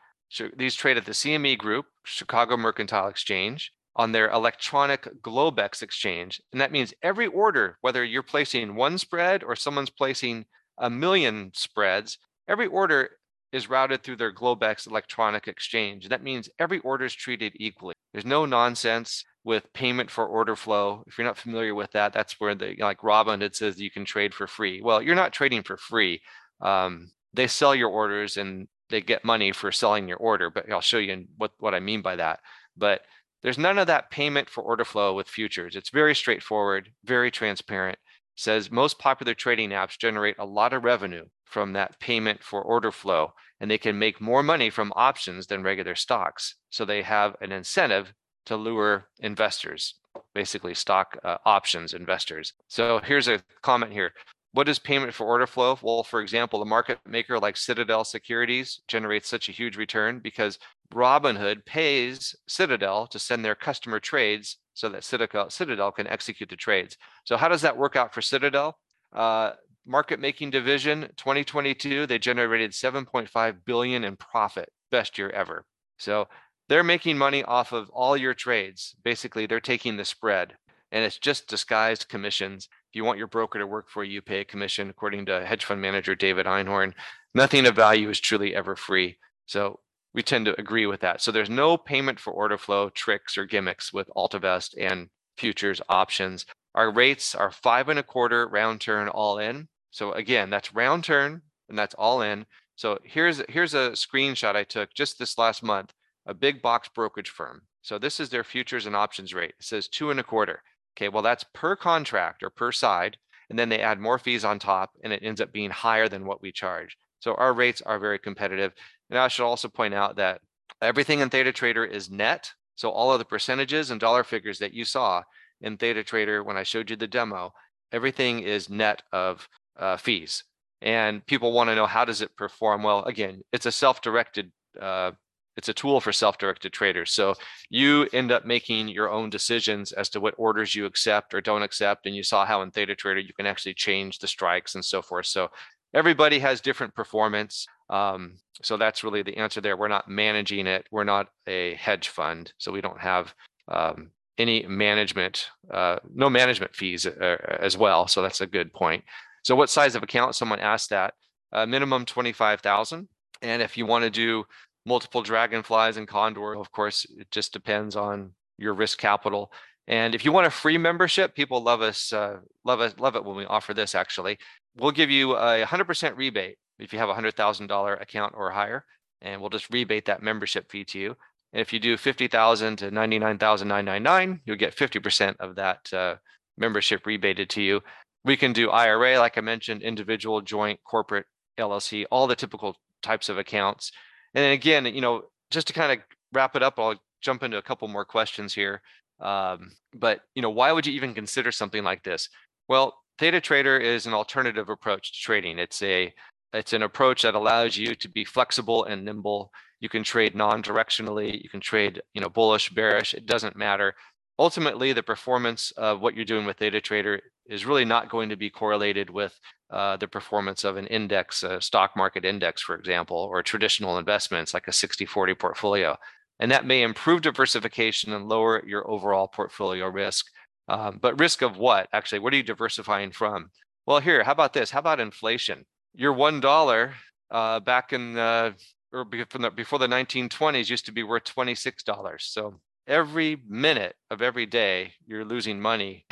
these trade at the C M E group, Chicago Mercantile Exchange, on their electronic Globex exchange. And that means every order, whether you're placing one spread or someone's placing a million spreads, every order is routed through their Globex electronic exchange. And that means every order is treated equally. There's no nonsense with payment for order flow. If you're not familiar with that, that's where the, like Robinhood says, you can trade for free. Well, you're not trading for free. Um, they sell your orders and they get money for selling your order, but I'll show you what, what I mean by that. But there's none of that payment for order flow with futures. It's very straightforward, very transparent. It says most popular trading apps generate a lot of revenue from that payment for order flow, and they can make more money from options than regular stocks. So they have an incentive to lure investors, basically stock uh, options investors. So here's a comment here. What is payment for order flow? Well, for example, a market maker like Citadel Securities generates such a huge return because Robinhood pays Citadel to send their customer trades so that Citadel, Citadel can execute the trades. So how does that work out for Citadel? Uh, market making division twenty twenty-two, they generated seven point five billion dollars in profit, best year ever. So they're making money off of all your trades. Basically, they're taking the spread, and it's just disguised commissions. If you want your broker to work for you, you pay a commission, according to hedge fund manager David Einhorn. Nothing of value is truly ever free. So we tend to agree with that. So there's no payment for order flow tricks or gimmicks with AltaVest and futures options. Our rates are five and a quarter round turn all in. So again, that's round turn and that's all in. So here's, here's a screenshot I took just this last month. A big box brokerage firm. So this is their futures and options rate. It says two and a quarter. Okay, well, that's per contract or per side. And then they add more fees on top and it ends up being higher than what we charge. So our rates are very competitive. And I should also point out that everything in Theta Trader is net. So all of the percentages and dollar figures that you saw in Theta Trader when I showed you the demo, everything is net of uh, fees. And people want to know, how does it perform? Well, again, it's a self-directed uh It's a tool for self-directed traders. So you end up making your own decisions as to what orders you accept or don't accept. And you saw how in Theta Trader, you can actually change the strikes and so forth. So everybody has different performance. Um, so that's really the answer there. We're not managing it. We're not a hedge fund. So we don't have um, any management, uh, no management fees as well. So that's a good point. So what size of account? Someone asked that. Uh, minimum twenty-five thousand. And if you want to do multiple dragonflies and condor, of course, it just depends on your risk capital. And if you want a free membership, people love us, uh, love us, love it when we offer this. Actually, we'll give you a one hundred percent rebate if you have a one hundred thousand dollars account or higher, and we'll just rebate that membership fee to you. And if you do fifty thousand dollars to ninety-nine thousand nine hundred ninety-nine dollars, you'll get fifty percent of that uh, membership rebated to you. We can do I R A, like I mentioned, individual, joint, corporate, L L C, all the typical types of accounts. And again, you know, just to kind of wrap it up, I'll jump into a couple more questions here. Um, but, you know, why would you even consider something like this? Well, Theta Trader is an alternative approach to trading. It's a it's an approach that allows you to be flexible and nimble. You can trade non-directionally. You can trade, you know, bullish, bearish. It doesn't matter. Ultimately, the performance of what you're doing with Theta Trader is really not going to be correlated with uh, the performance of an index, a stock market index, for example, or traditional investments like a sixty forty portfolio. And that may improve diversification and lower your overall portfolio risk. Um, but risk of what? Actually, what are you diversifying from? Well, here, how about this? How about inflation? Your one dollar uh, back in the, or from the, before the nineteen twenties used to be worth twenty-six dollars. So every minute of every day, you're losing money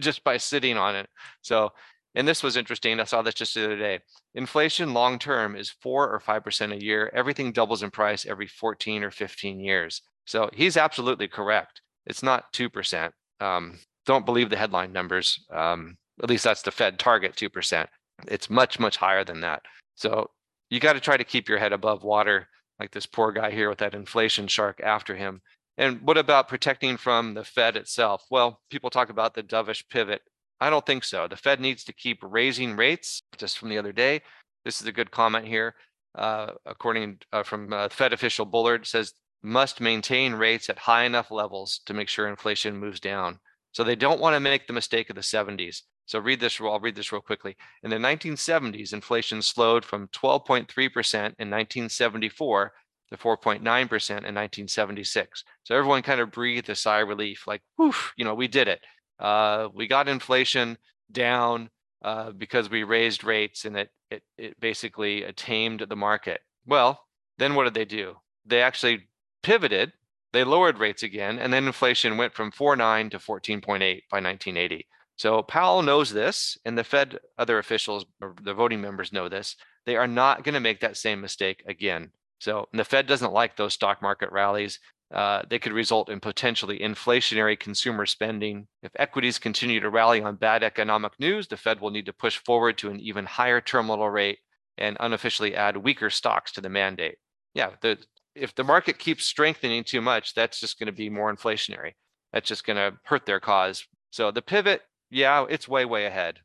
just by sitting on it. So, and this was interesting. I saw this just the other day. Inflation long-term is four or five percent a year. Everything doubles in price every fourteen or fifteen years. So he's absolutely correct. It's not two percent. Um, don't believe the headline numbers. Um, at least that's the Fed target, two percent. It's much, much higher than that. So you got to try to keep your head above water, like this poor guy here with that inflation shark after him. And what about protecting from the Fed itself? Well, people talk about the dovish pivot. I don't think so. The Fed needs to keep raising rates. Just from the other day, this is a good comment here. Uh, according uh, from uh, Fed official Bullard, says must maintain rates at high enough levels to make sure inflation moves down. So they don't want to make the mistake of the seventies. So read this, I'll read this real quickly. In the nineteen seventies, inflation slowed from twelve point three percent in nineteen seventy-four to four point nine percent in nineteen seventy-six. So everyone kind of breathed a sigh of relief, like, woof, you know, we did it. Uh, we got inflation down uh, because we raised rates, and it, it, it basically tamed the market. Well, then what did they do? They actually pivoted. They lowered rates again, and then inflation went from four point nine to fourteen point eight by nineteen eighty. So Powell knows this, and the Fed, other officials, or the voting members know this. They are not going to make that same mistake again. So the Fed doesn't like those stock market rallies. Uh, they could result in potentially inflationary consumer spending. If equities continue to rally on bad economic news, the Fed will need to push forward to an even higher terminal rate and unofficially add weaker stocks to the mandate. Yeah, the, if the market keeps strengthening too much, that's just going to be more inflationary. That's just going to hurt their cause. So the pivot, yeah, it's way, way ahead.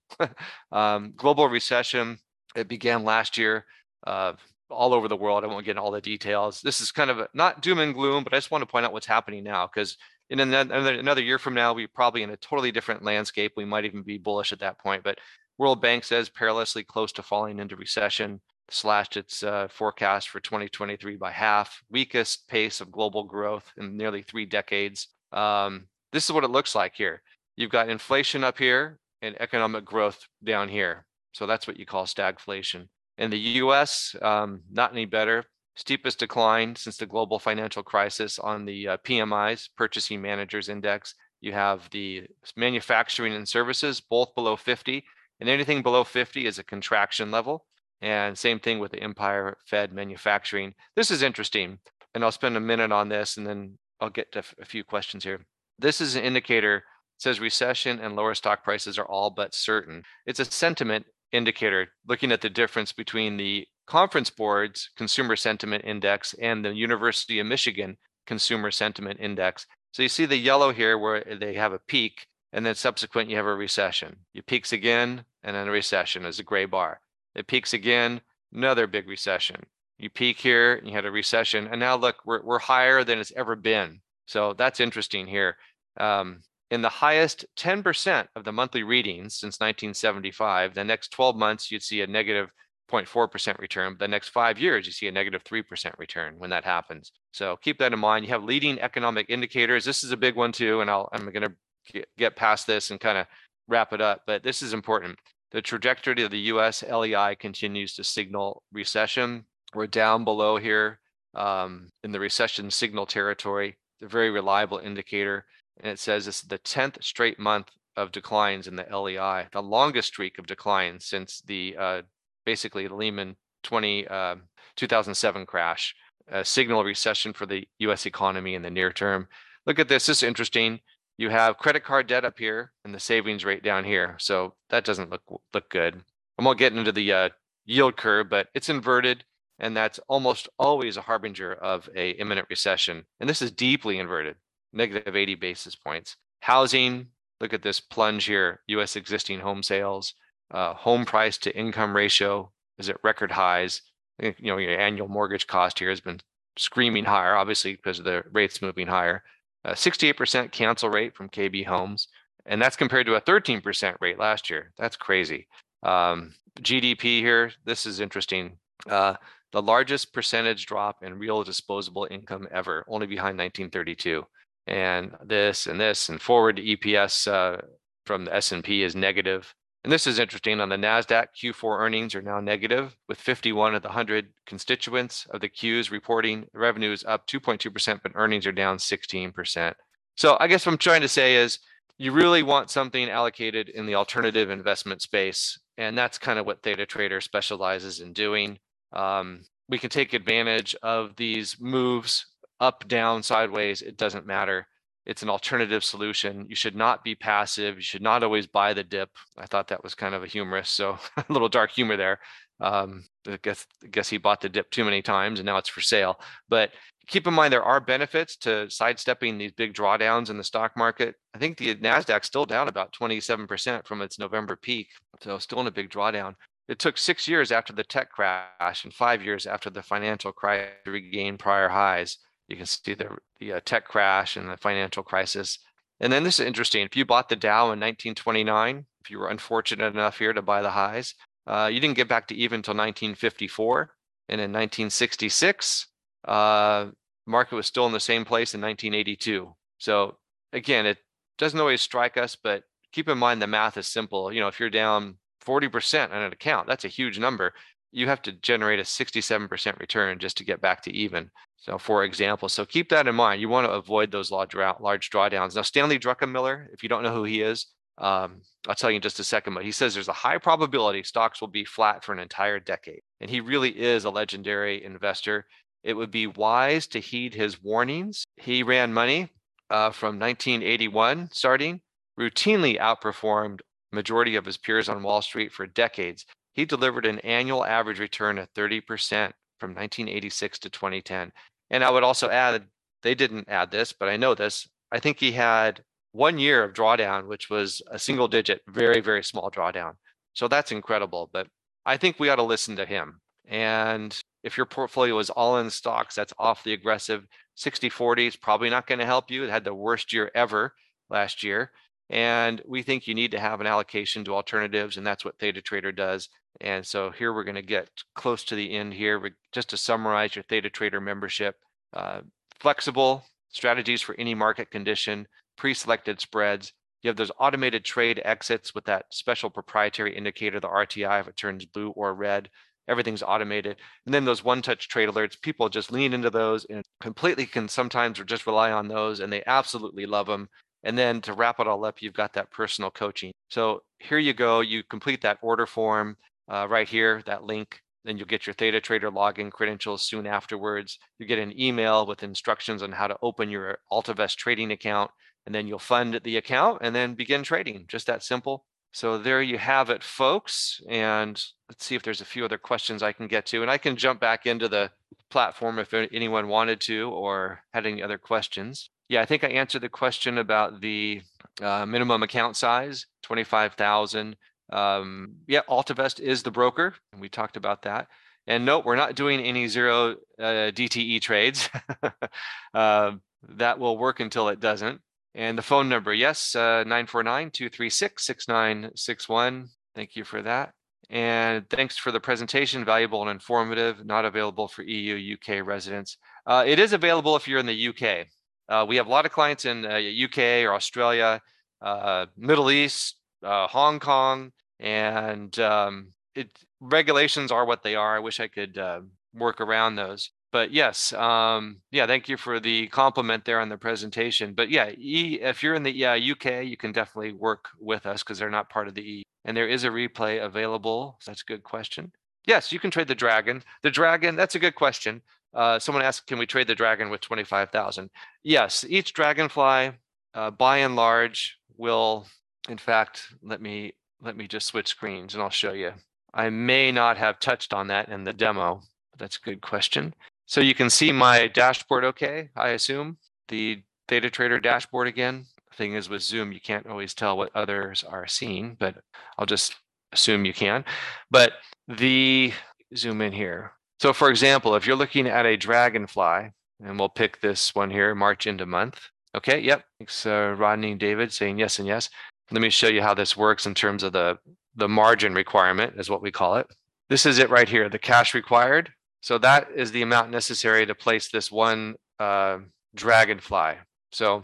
um, global recession, it began last year uh, all over the world. I won't get into all the details. This is kind of a, not doom and gloom, but I just want to point out what's happening now, because in another, another year from now, we're probably in a totally different landscape. We might even be bullish at that point. But World Bank says perilously close to falling into recession, slashed its uh, forecast for twenty twenty-three by half, weakest pace of global growth in nearly three decades. Um, this is what it looks like here. You've got inflation up here and economic growth down here. So that's what you call stagflation. In the U S, um, not any better. Steepest decline since the global financial crisis on the uh, P M Is, Purchasing Managers Index. You have the manufacturing and services, both below fifty. And anything below fifty is a contraction level. And same thing with the Empire Fed manufacturing. This is interesting. And I'll spend a minute on this, and then I'll get to a few questions here. This is an indicator. It says recession and lower stock prices are all but certain. It's a sentiment indicator looking at the difference between the Conference Board's Consumer Sentiment Index and the University of Michigan Consumer Sentiment Index. So you see the yellow here where they have a peak, and then subsequent you have a recession. It peaks again, and then a recession is a gray bar. It peaks again, another big recession. You peak here, and you had a recession, and now look, we're, we're higher than it's ever been. So that's interesting here. Um, In the highest ten percent of the monthly readings since nineteen seventy-five, the next twelve months, you'd see a negative zero point four percent return. The next five years, you see a negative three percent return when that happens. So keep that in mind. You have leading economic indicators. This is a big one too, and I'll, I'm going to get past this and kind of wrap it up, but this is important. The trajectory of the U S L E I continues to signal recession. We're down below here um, in the recession signal territory, a very reliable indicator. And it says it's the tenth straight month of declines in the L E I, the longest streak of declines since the uh, basically the Lehman twenty, uh, two thousand seven crash, a signal recession for the U S economy in the near term. Look at this. This is interesting. You have credit card debt up here and the savings rate down here. So that doesn't look look good. I'm going to get into the uh, yield curve, but it's inverted. And that's almost always a harbinger of a imminent recession. And this is deeply inverted. Negative eighty basis points. Housing, look at this plunge here. U S existing home sales, uh, home price to income ratio is at record highs. You know, your annual mortgage cost here has been screaming higher, obviously, because of the rates moving higher. Uh, sixty-eight percent cancel rate from K B Homes, and that's compared to a thirteen percent rate last year. That's crazy. Um, G D P here, this is interesting. Uh, the largest percentage drop in real disposable income ever, only behind nineteen thirty-two. And this and this and forward E P S uh, from the S and P is negative. And this is interesting. On the NASDAQ, Q four earnings are now negative, with fifty-one of the one hundred constituents of the Qs reporting revenue is up two point two percent, but earnings are down sixteen percent. So I guess what I'm trying to say is you really want something allocated in the alternative investment space. And that's kind of what Theta Trader specializes in doing. Um, we can take advantage of these moves up, down, sideways, it doesn't matter. It's an alternative solution. You should not be passive. You should not always buy the dip. I thought that was kind of a humorous, so a little dark humor there. Um, I guess, I guess he bought the dip too many times and now it's for sale. But keep in mind, there are benefits to sidestepping these big drawdowns in the stock market. I think the NASDAQ's still down about twenty-seven percent from its November peak, so still in a big drawdown. It took six years after the tech crash and five years after the financial crisis to regain prior highs. You can see the, the uh, tech crash and the financial crisis. And then this is interesting. If you bought the Dow in nineteen twenty-nine, if you were unfortunate enough here to buy the highs, uh, you didn't get back to even until nineteen fifty-four. And in nineteen sixty-six, uh, market was still in the same place in nineteen eighty-two. So again, it doesn't always strike us, but keep in mind the math is simple. You know, if you're down forty percent on an account, that's a huge number. You have to generate a sixty-seven percent return just to get back to even. So for example, so keep that in mind. You want to avoid those large, large drawdowns. Now, Stanley Druckenmiller, if you don't know who he is, um, I'll tell you in just a second, but he says there's a high probability stocks will be flat for an entire decade. And he really is a legendary investor. It would be wise to heed his warnings. He ran money uh, from nineteen eighty-one starting, routinely outperformed majority of his peers on Wall Street for decades. He delivered an annual average return of thirty percent from nineteen eighty-six to twenty ten. And I would also add, they didn't add this, but I know this. I think he had one year of drawdown, which was a single digit, very, very small drawdown. So that's incredible. But I think we ought to listen to him. And if your portfolio is all in stocks, that's awfully aggressive. sixty forty is probably not going to help you. It had the worst year ever last year. And we think you need to have an allocation to alternatives. And that's what Theta Trader does. And so here we're going to get close to the end here. Just to summarize your Theta Trader membership, uh, flexible strategies for any market condition, pre-selected spreads. You have those automated trade exits with that special proprietary indicator, the R T I, if it turns blue or red. Everything's automated. And then those one-touch trade alerts, people just lean into those and completely can sometimes just rely on those, and they absolutely love them. And then to wrap it all up, you've got that personal coaching. So here you go. You complete that order form uh, right here, that link. Then you'll get your Theta Trader login credentials soon afterwards. You get an email with instructions on how to open your AltaVest trading account. And then you'll fund the account and then begin trading. Just that simple. So there you have it, folks. And let's see if there's a few other questions I can get to. And I can jump back into the platform if anyone wanted to or had any other questions. Yeah, I think I answered the question about the uh, minimum account size, twenty-five thousand. Um, yeah, AltaVest is the broker, and we talked about that. And nope, we're not doing any zero uh, D T E trades. uh, that will work until it doesn't. And the phone number, yes, uh, nine four nine, two three six, six nine six one. Thank you for that. And thanks for the presentation, valuable and informative, not available for E U, U K residents. Uh, it is available if you're in the U K. Uh, we have a lot of clients in uh, U K or Australia, uh, Middle East, uh, Hong Kong, and um, it, regulations are what they are. I wish I could uh, work around those. But yes, um, yeah, thank you for the compliment there on the presentation. But yeah, e, if you're in the uh, U K, you can definitely work with us because they're not part of the E U. And there is a replay available. So that's a good question. Yes, you can trade the Dragon. The Dragon, that's a good question. Uh, someone asked, can we trade the Dragon with twenty-five thousand? Yes, each Dragonfly, uh, by and large, will, in fact, let me let me just switch screens and I'll show you. I may not have touched on that in the demo. But that's a good question. So you can see my dashboard okay, I assume. The Theta Trader dashboard again. The thing is with Zoom, you can't always tell what others are seeing, but I'll just assume you can. But the zoom in here. So for example, if you're looking at a Dragonfly, and we'll pick this one here, March into month. Okay, yep. Thanks, uh, Rodney and David saying yes and yes. Let me show you how this works in terms of the, the margin requirement is what we call it. This is it right here, the cash required. So that is the amount necessary to place this one uh, Dragonfly. So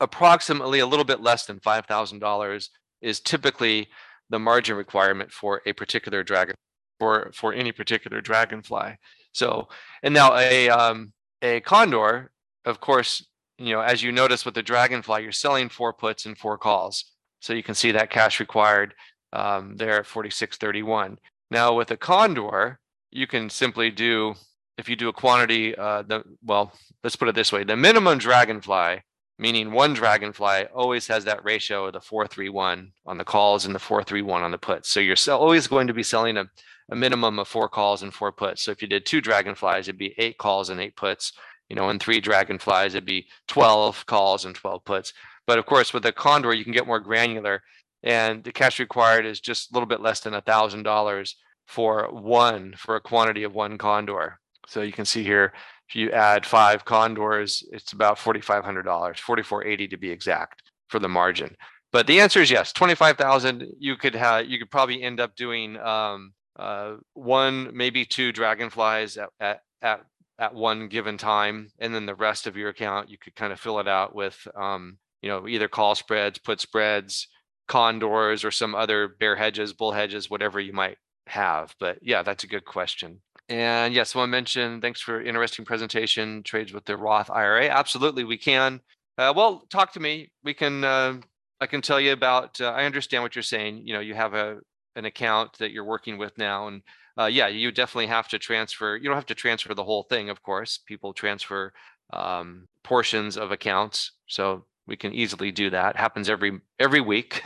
approximately a little bit less than five thousand dollars is typically the margin requirement for a particular Dragonfly. For, for any particular Dragonfly. So, and now a um, a Condor, of course, you know, as you notice with the Dragonfly, you're selling four puts and four calls. So you can see that cash required um, there at forty-six thirty-one. Now with a Condor, you can simply do, if you do a quantity, uh, the, well, let's put it this way. The minimum Dragonfly, meaning one Dragonfly, always has that ratio of the four three one on the calls and the four three one on the puts. So you're always going to be selling a a minimum of four calls and four puts. So if you did two Dragonflies, it'd be eight calls and eight puts. you know, and three dragonflies, it'd be twelve calls and twelve puts. But of course, with the Condor, you can get more granular, and the cash required is just a little bit less than one thousand dollars for one, for a quantity of one Condor. So you can see here, if you add five Condors, it's about four thousand five hundred dollars, four thousand four hundred eighty dollars to be exact for the margin. But the answer is yes, twenty-five thousand dollars, you could have, you could probably end up doing um, uh, one, maybe two dragonflies at, at, at at one given time, and then the rest of your account, you could kind of fill it out with, um, you know, either call spreads, put spreads, condors, or some other bear hedges, bull hedges, whatever you might have. But yeah, that's a good question. And yes, someone mentioned, thanks for interesting presentation, trades with the Roth I R A. Absolutely, we can. Uh, well, talk to me. We can, uh, I can tell you about, uh, I understand what you're saying. You know, you have a an account that you're working with now, and Uh, yeah, you definitely have to transfer. You don't have to transfer the whole thing, of course. People transfer um, portions of accounts, so we can easily do that. It happens every every week,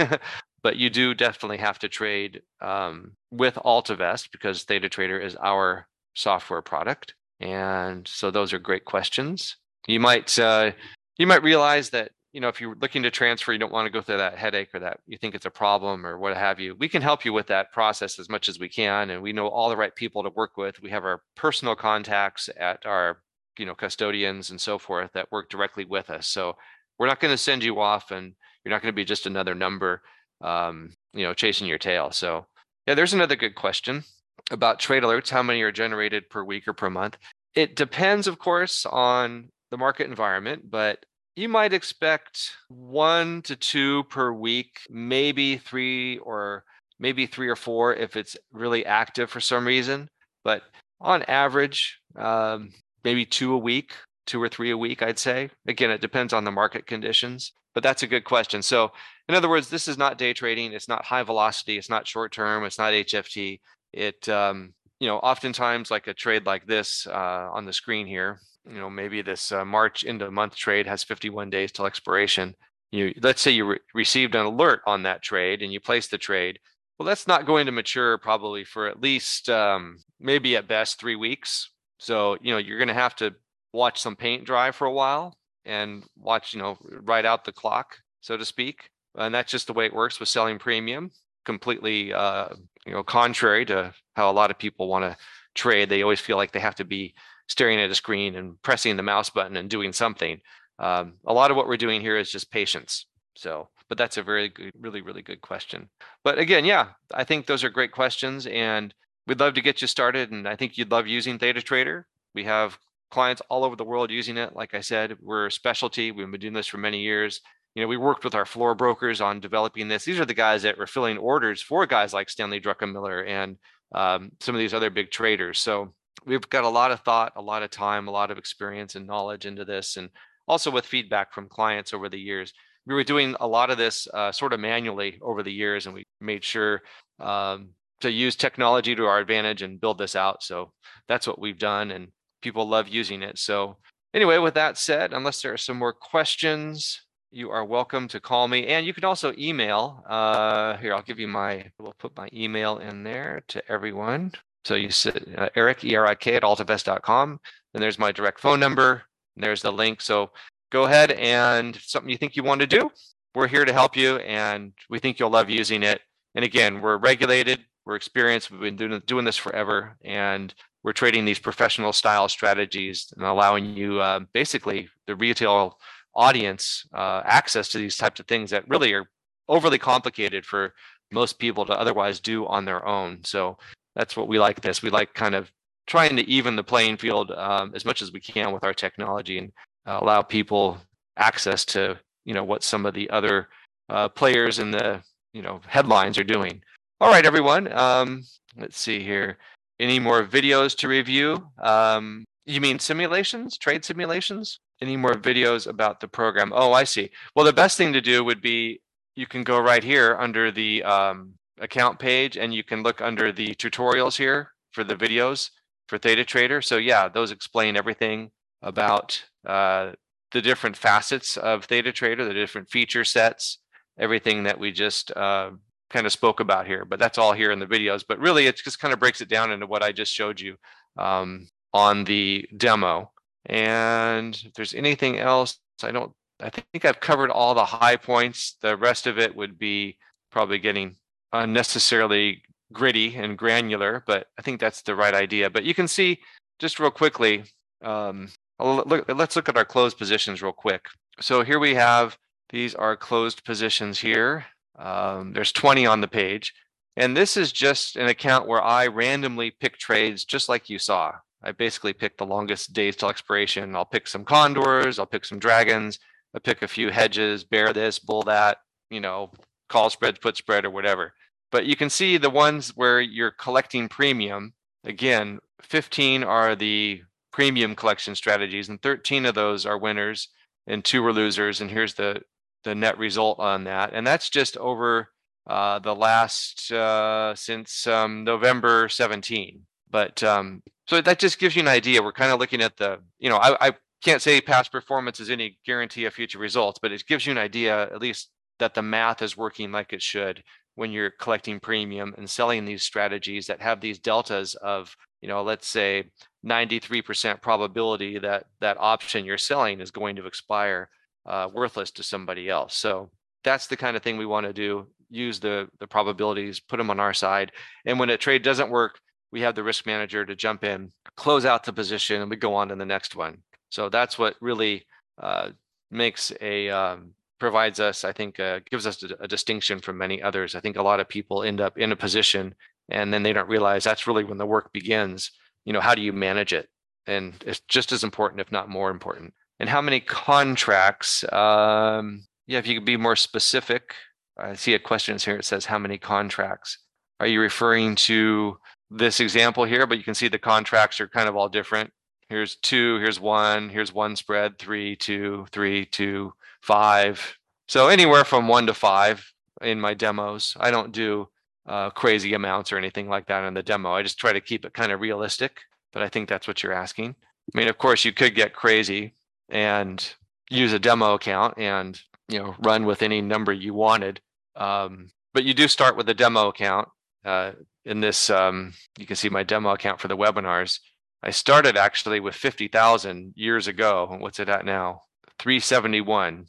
but you do definitely have to trade um, with AltaVest, because Theta Trader is our software product. And so those are great questions. You might uh, you might realize that, you know, if you're looking to transfer, you don't want to go through that headache, or that you think it's a problem or what have you. We can help you with that process as much as we can. And we know all the right people to work with. We have our personal contacts at our, you know, custodians and so forth that work directly with us. So we're not going to send you off, and you're not going to be just another number, um, you know, chasing your tail. So yeah, there's another good question about trade alerts. How many are generated per week or per month? It depends, of course, on the market environment, but you might expect one to two per week, maybe three or maybe three or four if it's really active for some reason. But on average, um, maybe two a week, two or three a week, I'd say. Again, it depends on the market conditions, but that's a good question. So in other words, this is not day trading. It's not high velocity. It's not short term. It's not H F T. It, um, you know, oftentimes like a trade like this uh, on the screen here, you know, maybe this uh, March end of month trade has fifty-one days till expiration. You, let's say you re- received an alert on that trade and you placed the trade. Well, that's not going to mature probably for at least um, maybe at best three weeks. So, you know, you're going to have to watch some paint dry for a while and watch, you know, ride out the clock, so to speak. And that's just the way it works with selling premium, completely, uh, you know, contrary to how a lot of people want to trade. They always feel like they have to be staring at a screen and pressing the mouse button and doing something. Um, a lot of what we're doing here is just patience. So, but that's a very good, really, really good question. But again, yeah, I think those are great questions, and we'd love to get you started. And I think you'd love using Theta Trader. We have clients all over the world using it. Like I said, we're a specialty. We've been doing this for many years. You know, we worked with our floor brokers on developing this. These are the guys that were filling orders for guys like Stanley Druckenmiller and um, some of these other big traders. So we've got a lot of thought, a lot of time, a lot of experience and knowledge into this, and also with feedback from clients over the years. We were doing a lot of this uh, sort of manually over the years, and we made sure um, to use technology to our advantage and build this out. So that's what we've done, and people love using it. So anyway, with that said, unless there are some more questions, you are welcome to call me. And you can also email. Uh, here, I'll give you my, we'll put my email in there to everyone. So you sit uh, Eric, E R I K at altavest dot com, and there's my direct phone number, and there's the link. So go ahead, and something you think you want to do, we're here to help you, and we think you'll love using it. And again, we're regulated, we're experienced, we've been doing, doing this forever, and we're trading these professional style strategies and allowing you uh, basically the retail audience uh, access to these types of things that really are overly complicated for most people to otherwise do on their own. So that's what we like this. We like kind of trying to even the playing field um, as much as we can with our technology, and uh, allow people access to, you know, what some of the other uh, players in the, you know, headlines are doing. All right, everyone. Um, let's see here. Any more videos to review? Um, you mean simulations, trade simulations? Any more videos about the program? Oh, I see. Well, the best thing to do would be you can go right here under the um, account page, and you can look under the tutorials here for the videos for Theta Trader. So yeah, those explain everything about uh, the different facets of Theta Trader, the different feature sets, everything that we just uh, kind of spoke about here, but that's all here in the videos. But really, it just kind of breaks it down into what I just showed you um, on the demo. And if there's anything else, I don't, I think I've covered all the high points. The rest of it would be probably getting unnecessarily gritty and granular, but I think that's the right idea. But you can see just real quickly, um, look, let's look at our closed positions real quick. So here we have, these are closed positions here. Um, there's twenty on the page. And this is just an account where I randomly pick trades just like you saw. I basically pick the longest days till expiration. I'll pick some condors, I'll pick some dragons, I pick a few hedges, bear this, bull that, you know, call spread, put spread, or whatever. But you can see the ones where you're collecting premium. Again, fifteen are the premium collection strategies, and thirteen of those are winners, and two were losers. And here's the, the net result on that. And that's just over uh, the last, uh, since um, November seventeenth. But um, so that just gives you an idea. We're kind of looking at the, you know, I, I can't say past performance is any guarantee of future results, but it gives you an idea, at least, that the math is working like it should when you're collecting premium and selling these strategies that have these deltas of, you know, let's say ninety-three percent probability that that option you're selling is going to expire uh, worthless to somebody else. So that's the kind of thing we want to do. Use the, the probabilities, put them on our side. And when a trade doesn't work, we have the risk manager to jump in, close out the position, and we go on to the next one. So that's what really uh, makes a, um, provides us, I think, uh, gives us a, a distinction from many others. I think a lot of people end up in a position and then they don't realize that's really when the work begins. You know, how do you manage it? And it's just as important, if not more important. And how many contracts? Um, yeah, if you could be more specific. I see a question here. It says, how many contracts? Are you referring to this example here? But you can see the contracts are kind of all different. Here's two, here's one, here's one spread, three, two, three, two, five. So anywhere from one to five in my demos. I don't do uh, crazy amounts or anything like that in the demo. I just try to keep it kind of realistic, but I think that's what you're asking. I mean, of course, you could get crazy and use a demo account and, you know, run with any number you wanted. Um, but you do start with a demo account. Uh, in this, um, you can see my demo account for the webinars. I started actually with fifty thousand years ago. What's it at now? three seventy-one.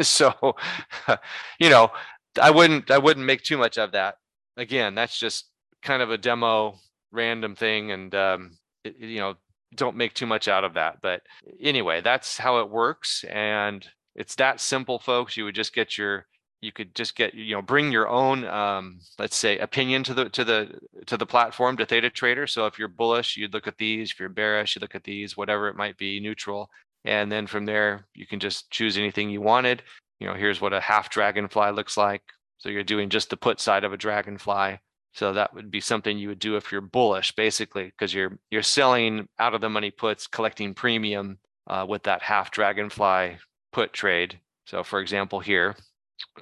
So, you know, I wouldn't, I wouldn't make too much of that. Again, that's just kind of a demo random thing. And, um, it, you know, don't make too much out of that. But anyway, that's how it works. And it's that simple, folks. You would just get your, you could just get, you know, bring your own, um, let's say, opinion to the to the to the platform, to Theta Trader. So if you're bullish, you'd look at these. If you're bearish, you look at these. Whatever it might be, neutral, and then from there you can just choose anything you wanted. You know, here's what a half dragonfly looks like. So you're doing just the put side of a dragonfly. So that would be something you would do if you're bullish, basically, because you're you're selling out of the money puts, collecting premium uh, with that half dragonfly put trade. So for example here.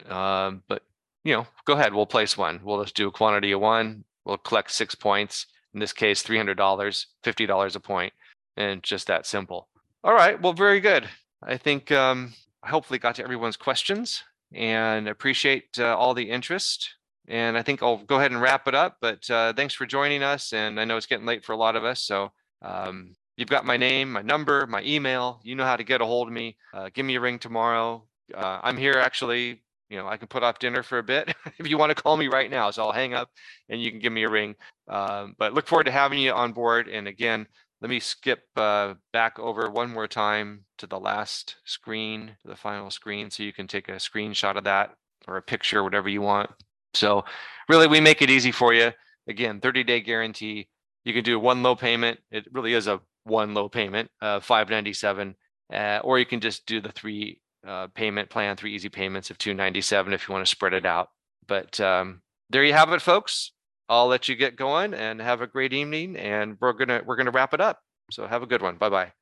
Um, but, you know, go ahead, we'll place one. We'll just do a quantity of one. We'll collect six points. In this case, three hundred dollars, fifty dollars a point, and just that simple. All right. Well, very good. I think um, I hopefully got to everyone's questions and appreciate uh, all the interest. And I think I'll go ahead and wrap it up. But uh, thanks for joining us. And I know it's getting late for a lot of us. So um, you've got my name, my number, my email. You know how to get a hold of me. Uh, give me a ring tomorrow. Uh, I'm here actually. You know, I can put off dinner for a bit if you want to call me right now. So I'll hang up and you can give me a ring. Um, but look forward to having you on board. And again, let me skip uh, back over one more time to the last screen, to the final screen. So you can take a screenshot of that or a picture, whatever you want. So really, we make it easy for you. Again, thirty day guarantee. You can do one low payment. It really is a one low payment, uh, five ninety-seven, uh, or you can just do the three Uh, payment plan, three easy payments of two ninety-seven if you want to spread it out. But um, there you have it, folks. I'll let you get going and have a great evening. And we're gonna we're gonna wrap it up. So have a good one. Bye bye.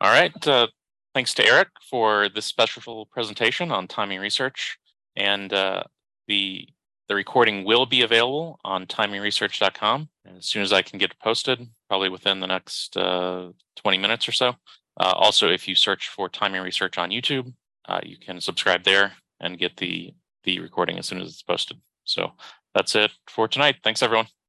All right. Uh, thanks to Eric for this special presentation on Timing Research, and uh, the the recording will be available on timing research dot com as soon as I can get it posted, probably within the next uh, twenty minutes or so. Uh, also, if you search for Timing Research on YouTube, uh, you can subscribe there and get the, the recording as soon as it's posted. So that's it for tonight. Thanks, everyone.